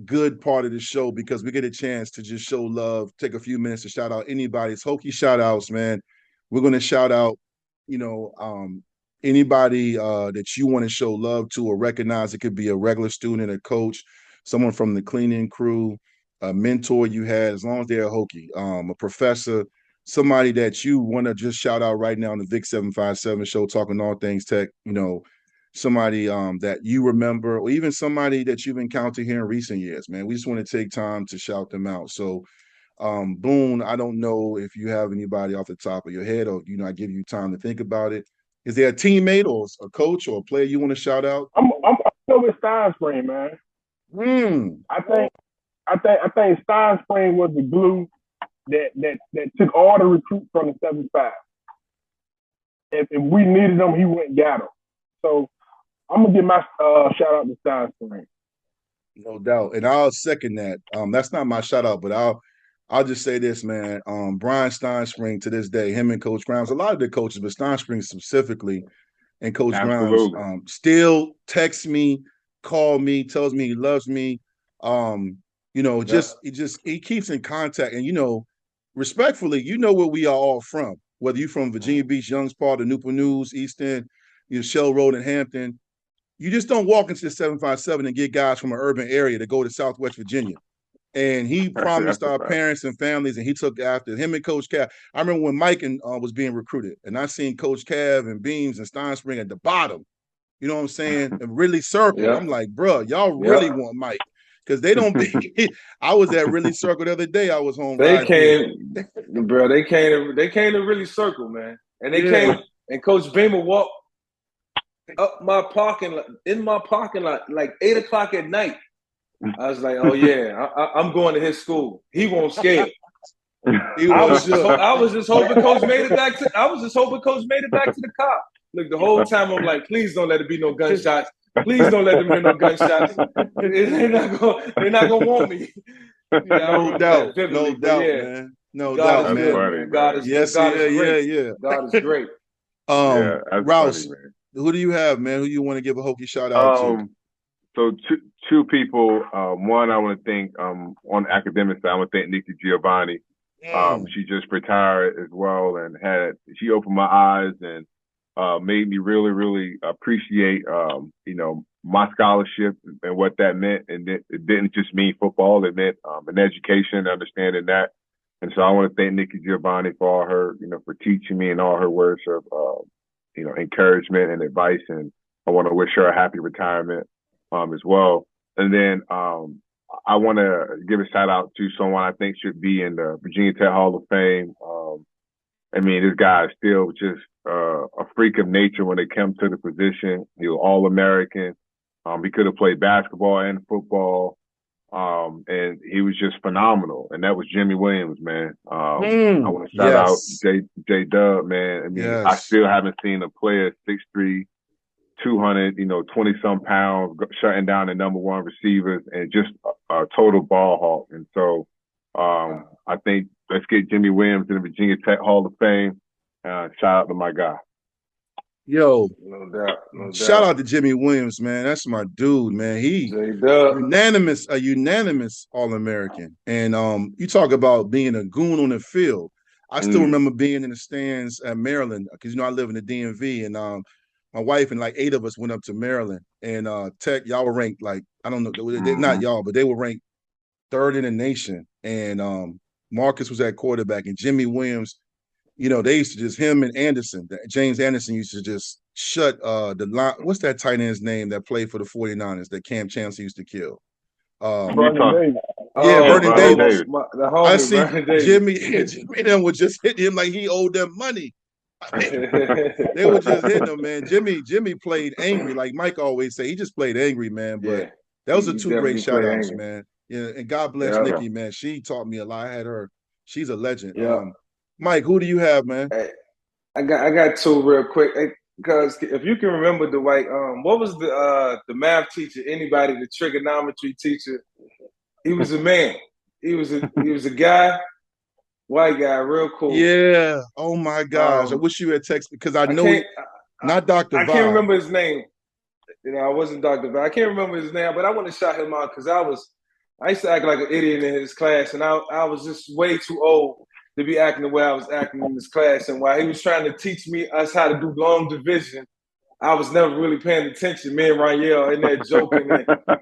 good part of the show because we get a chance to just show love, take a few minutes to shout out anybody's Hokie shout outs, man. We're going to shout out, you know, um, anybody uh, that you want to show love to or recognize. It could be a regular student, a coach, someone from the cleaning crew, a mentor you had, as long as they're a Hokie, um, a professor, somebody that you want to just shout out right now on the VICK seven five seven show, talking all things tech, you know, somebody um, that you remember, or even somebody that you've encountered here in recent years, man. We just want to take time to shout them out. So, um, Boone, I don't know if you have anybody off the top of your head or, you know, I give you time to think about it. Is there a teammate or a coach or a player you want to shout out? I'm I'm, I'm still with Steinspring, man. Mm. I think I think I think Steinspring was the glue that that that took all the recruits from the seventy-five. If, if we needed them, he went and got them. So I'm gonna give my uh, shout out to Steinspring. No doubt, and I'll second that. Um, that's not my shout out, but I'll I'll just say this, man. Um, Brian Steinspring to this day, him and Coach Grimes, a lot of the coaches, but Steinspring specifically, and Coach Absolutely. Grimes um, still texts me, call me, tells me he loves me. Um, you know, just yeah. he just he keeps in contact, and you know. Respectfully, you know where we are all from, whether you're from Virginia Beach, Youngs Park, the Newport News, East End, you know, Shell Road and Hampton. You just don't walk into the seven five seven and get guys from an urban area to go to Southwest Virginia. And he promised our parents and families, and he took after him and Coach Cav. I remember when Mike and uh, was being recruited, and I seen Coach Cav and Beams and Steinspring at the bottom. You know what I'm saying? And really circle. Yeah. I'm like, bro, y'all really yeah. want Mike. Because they don't be – I was at Really Circle the other day. I was home. They came – bro, they came, to, they came to Really Circle, man. And they yeah. came – and Coach Beamer walked up my parking lot – in my parking lot, like eight o'clock at night. I was like, oh, yeah, I, I, I'm going to his school. He won't scare. He I, was just, I was just hoping Coach made it back to – I was just hoping Coach made it back to the car. Look, the whole time I'm like, please don't let it be no gunshots. Please don't let them hear no gunshots. They're not gonna, they're not gonna want me. You know, no doubt, no doubt, yeah. man. No God doubt, man. Funny, God is, yes, God yeah, is great. yeah, yeah. God is great. Um, yeah, Rouse, funny, who do you have, man? Who you want to give a Hokie shout out um, to? So two, two people. Um, one, I want to thank um, on the academic side. I want to thank Nikki Giovanni. Mm. Um, she just retired as well, and had she opened my eyes and uh, made me really, really appreciate, um, you know, my scholarship and what that meant. And it, it didn't just mean football. It meant um, an education, understanding that. And so I want to thank Nikki Giovanni for all her, you know, for teaching me and all her words of, uh, you know, encouragement and advice. And I want to wish her a happy retirement um, as well. And then um, I want to give a shout out to someone I think should be in the Virginia Tech Hall of Fame. Um, I mean, this guy is still just uh, a freak of nature when it comes to the position. He was All-American. Um, he could have played basketball and football. Um, and he was just phenomenal. And that was Jimmy Williams, man. Um, mm, I want to shout yes. out J, J Dub, man. I mean, yes. I still haven't seen a player six three, two hundred, you know, twenty some pounds, shutting down the number one receivers and just a, a total ball hawk. And so, um, I think let's get Jimmy Williams in the Virginia Tech Hall of Fame. Uh, shout out to my guy. Yo, no doubt, no doubt. Shout out to Jimmy Williams, man. That's my dude, man. He unanimous, a unanimous All-American. And um, you talk about being a goon on the field. I still mm. remember being in the stands at Maryland because, you know, I live in the D M V. And um, my wife and like eight of us went up to Maryland. And uh, Tech, y'all were ranked like, I don't know, mm-hmm. not y'all, but they were ranked third in the nation. And um, Marcus was at quarterback and Jimmy Williams. You know, they used to just, him and Anderson, James Anderson used to just shut uh, the line. What's that tight end's name that played for the 49ers that Cam Chancellor used to kill? Um, Vernon oh, yeah, Vernon oh, Davis. Davis. My, the homie, I see Davis. Jimmy, yeah, Jimmy them would just hit him like he owed them money. They were just hitting him, man. Jimmy Jimmy played angry, like Mike always say. He just played angry, man. But yeah, those are two great shout-outs, man. Yeah, and God bless yeah, Nikki, man. She taught me a lot. I had her. She's a legend. Yeah. Um, Mike, who do you have, man? Hey, I got I got two real quick. Because hey, if you can remember, Dwight, um, what was the uh, the math teacher? Anybody, the trigonometry teacher? He was a man. He was a he was a guy, white guy, real cool. Yeah. Oh my gosh, um, I wish you had texted because I know I not Doctor I, I can't remember his name. You know, I wasn't Doctor Vick. I can't remember his name, but I want to shout him out because I was I used to act like an idiot in his class, and I I was just way too old to be acting the way I was acting in this class. And while he was trying to teach me us how to do long division, I was never really paying attention. Me and Raniel in there joking.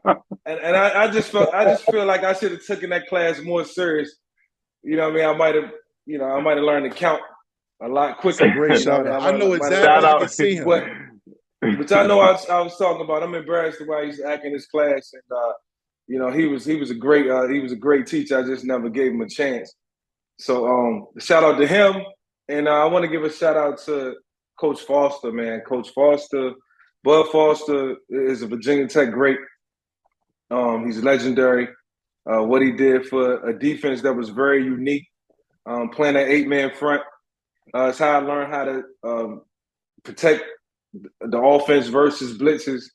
and and I, I just felt I just feel like I should have taken that class more serious. You know what I mean? I might have, you know, I might have learned to count a lot quicker. Great shout out. I know exactly how to see him. But, but I know I, I was talking about, I'm embarrassed the way I used to act in this class. And uh, you know, he was he was a great uh, he was a great teacher. I just never gave him a chance. So um, shout out to him, and uh, I want to give a shout out to Coach Foster, man. Coach Foster, Bud Foster is a Virginia Tech great. Um, he's legendary. Uh, what he did for a defense that was very unique, um, playing that eight-man front. Uh, it's how I learned how to um, protect the offense versus blitzes.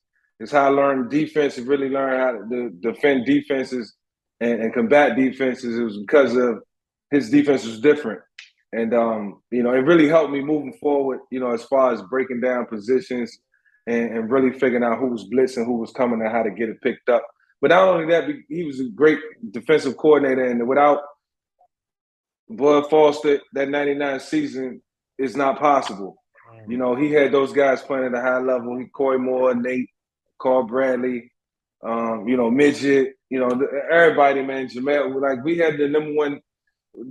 It's how I learned defense and really learned how to defend defenses and, and combat defenses. It was because of his defense was different, and um, you know, it really helped me moving forward. You know, as far as breaking down positions and, and really figuring out who was blitzing, who was coming, and how to get it picked up. But not only that, he was a great defensive coordinator. And without Bud Foster, that ninety-nine season is not possible. You know, he had those guys playing at a high level. He, Corey Moore, Nate, Carl Bradley, um, you know, Midget, you know, everybody, man, Jamel. Like, we had the number one.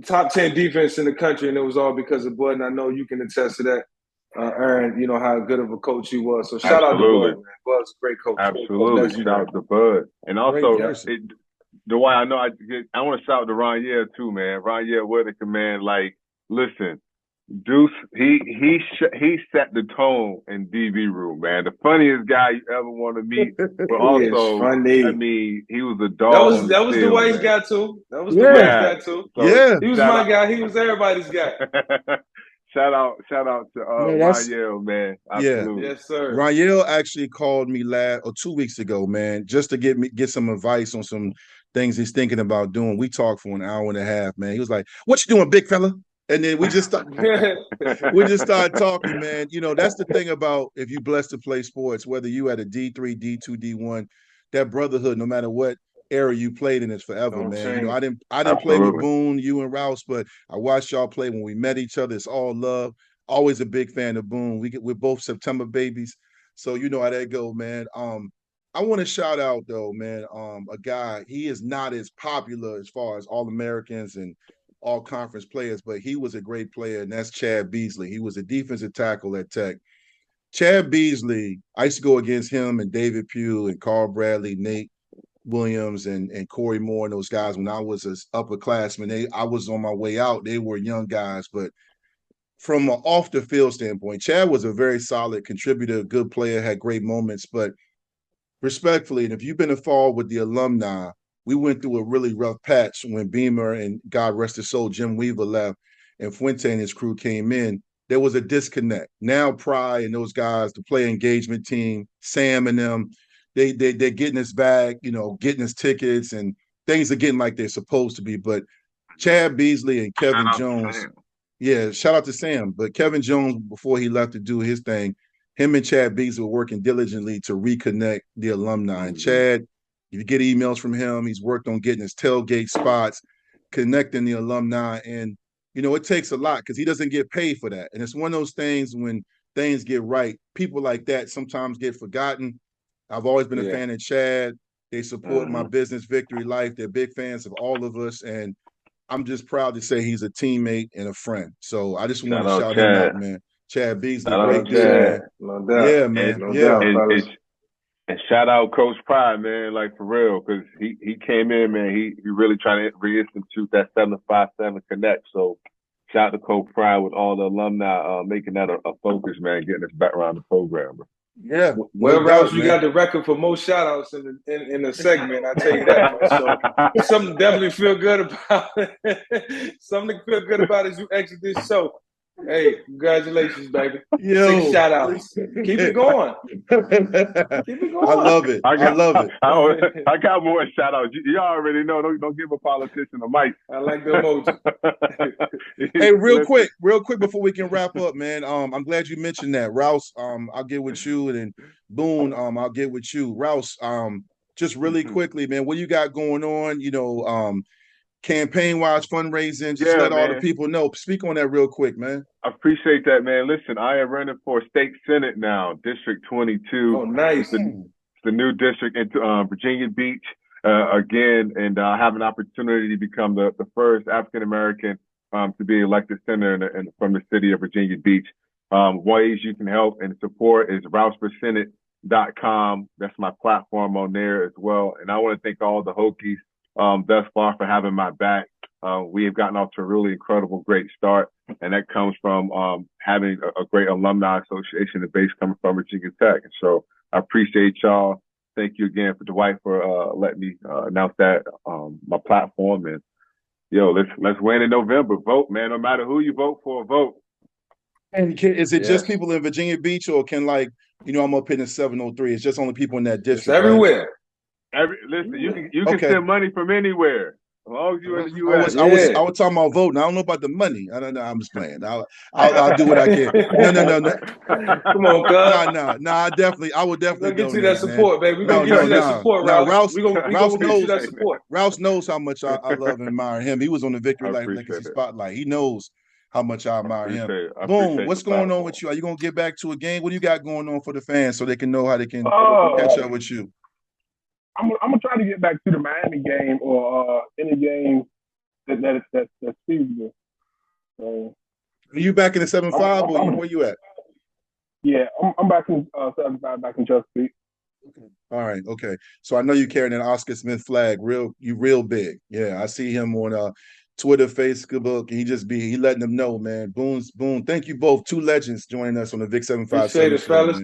Top ten defense in the country, and it was all because of Bud. And I know you can attest to that, uh, Aaron. You know how good of a coach he was. So shout Absolutely. out to Bud. Man. Bud's a great coach. Absolutely, great coach. Shout out to Bud. And also, it, the way I know I get, I want to shout out to Raniel too, man. Raniel Whitaker, man. Like, listen, Deuce, he he he set the tone in D B room, man. The funniest guy you ever want to meet, but also, I mean, he was a dog. That was that was the way he got to. That was the way he got to. Yeah, he was my guy. He was everybody's guy. Shout out, shout out to uh, man, Raniel, man. Absolutely. Yeah, yes, sir. Raniel actually called me last or two weeks ago, man, just to get me get some advice on some things he's thinking about doing. We talked for an hour and a half, man. He was like, "What you doing, big fella?" And then we just start, we just started talking, man. You know, that's the thing about if you're blessed to play sports, whether you at a D three, D two, D one, that brotherhood, no matter what era you played in, is forever, Don't man. Change. You know, I didn't I didn't Absolutely. play with Boone, you and Rouse, but I watched y'all play when we met each other. It's all love. always a big fan of Boone. We get, we're both September babies, so you know how that go, man. Um, I want to shout out though, man, um, a guy. He is not as popular as far as All Americans and All Conference players, but he was a great player, and that's Chad Beasley. He was a defensive tackle at Tech. Chad Beasley, I used to go against him and David Pugh and Carl Bradley, Nate Williams, and, and Corey Moore and those guys when I was an upperclassman. They, I was on my way out. They were young guys. But from an off-the-field standpoint, Chad was a very solid contributor, good player, had great moments. But respectfully, and if you've been involved with the alumni, we went through a really rough patch when Beamer and, God rest his soul, Jim Weaver left and Fuente and his crew came in. There was a disconnect. Now Pry and those guys, the player engagement team, Sam and them, they, they, they're getting us back, you know, getting us tickets, and things are getting like they're supposed to be. But Chad Beasley and Kevin Jones, yeah, shout out to Sam. But Kevin Jones, before he left to do his thing, him and Chad Beasley were working diligently to reconnect the alumni. And Chad, you get emails from him. He's worked on getting his tailgate spots, connecting the alumni, and you know, it takes a lot because he doesn't get paid for that. And it's one of those things when things get right, people like that sometimes get forgotten. I've always been yeah. a fan of Chad. They support mm-hmm. my business, Victory Life. They're big fans of all of us. And I'm just proud to say he's a teammate and a friend. So I just want to shout him out, man. Chad Beasley, great dude. No doubt. Yeah, man. And, no yeah. doubt, and, and shout out Coach Pry, man, like for real, because he, he came in, man. He he really trying to reinstitute that seven five seven connect. So shout out to Coach Pry with all the alumni, uh, making that a, a focus, man, getting us back around the program. Bro. Yeah. Well, Rouse, you got the record for most shout outs in the, in, in the segment, I tell you that. So something to definitely feel good about. Something to feel good about as you exit this show. Hey, congratulations, baby. Yo. Six shout outs. Keep it going. Keep it going. I love it. I, got, I love it. I, I, I got more shout outs. You, you already know. Don't, don't give a politician a mic. I like the emoji. Hey, real quick, real quick before we can wrap up, man. Um, I'm glad you mentioned that. Rouse, um, I'll get with you, and then Boone, um, I'll get with you. Rouse, um, just really mm-hmm. quickly, man, what you got going on? You know, um, campaign-wise, fundraising, just yeah, let man. all the people know. Speak on that real quick, man. I appreciate that, man. Listen, I am running for state senate now, District twenty-two. Oh, nice. It's the, it's the new district in uh, Virginia Beach uh, again, and I uh, have an opportunity to become the, the first African-American um, to be elected senator in the, in, from the city of Virginia Beach. Um, ways you can help and support is rouse for senate dot com. That's my platform on there as well. And I want to thank all the Hokies Um, thus far for having my back. Uh, we have gotten off to a really incredible, great start, and that comes from um, having a, a great alumni association, the base coming from Virginia Tech. And so I appreciate y'all. Thank you again for Dwight for uh, letting me uh, announce that, um, my platform. And, yo, let's let's win in November. Vote, man. No matter who you vote for, vote. And can, is it yeah. just people in Virginia Beach, or can, like, you know, I'm up in the seven oh three. It's just only people in that district. It's everywhere. Right? Every, listen, you can you can okay. send money from anywhere as long as you're in the U S. I was, yeah. I was I was talking about voting. I don't know about the money. I don't know. I'm just playing. I'll I'll, I'll do what I can. No, no, no, no. Come on, cuz. Nah, nah, nah. I definitely, I would definitely we'll get you that, that support, baby. We're gonna no, get no, you that nah. support, Rouse. Nah, Rouse, we gonna, we Rouse gonna knows, that support. Rouse knows how much I, I love and admire him. He was on the Victory Life Legacy Spotlight. He knows how much I admire I him. I Boom, what's going on with you? Are you gonna get back to a game? What do you got going on for the fans so they can know how they can catch up with you? I'm, I'm gonna try to get back to the Miami game or uh, any game that that that that's feasible. So, are you back in the seven five or I'm, where you at? Yeah, I'm, I'm back in uh, seven five, back in Chesapeake. Okay. All right, okay. So I know you're carrying an Oscar Smith flag, real you real big. Yeah, I see him on uh, Twitter, Facebook, and he just be he letting them know, man. Boone's Boone. Thank you both, two legends joining us on the Vic seven five seven. Fellas,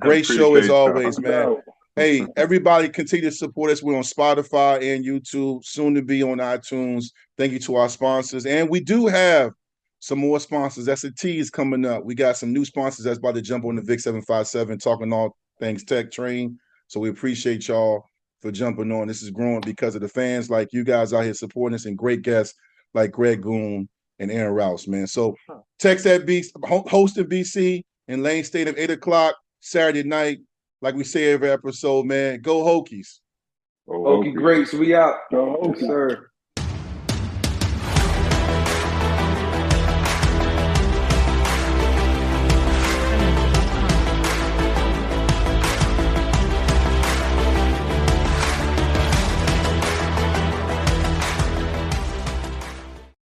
great show as always, man. Hey, everybody, continue to support us. We're on Spotify and YouTube, soon to be on iTunes. Thank you to our sponsors. And we do have some more sponsors. That's a tease coming up. We got some new sponsors that's about to jump on the Vic seven five seven, talking all things Tech Train. So we appreciate y'all for jumping on. This is growing because of the fans like you guys out here supporting us and great guests like Greg Goon and Aaron Rouse, man. So Tech's at B C, hosting B C in Lane Stadium, eight o'clock Saturday night. Like we say every episode, man, go Hokies. Go Hokie Hokies. Greats, we out. Go Hokies, sir.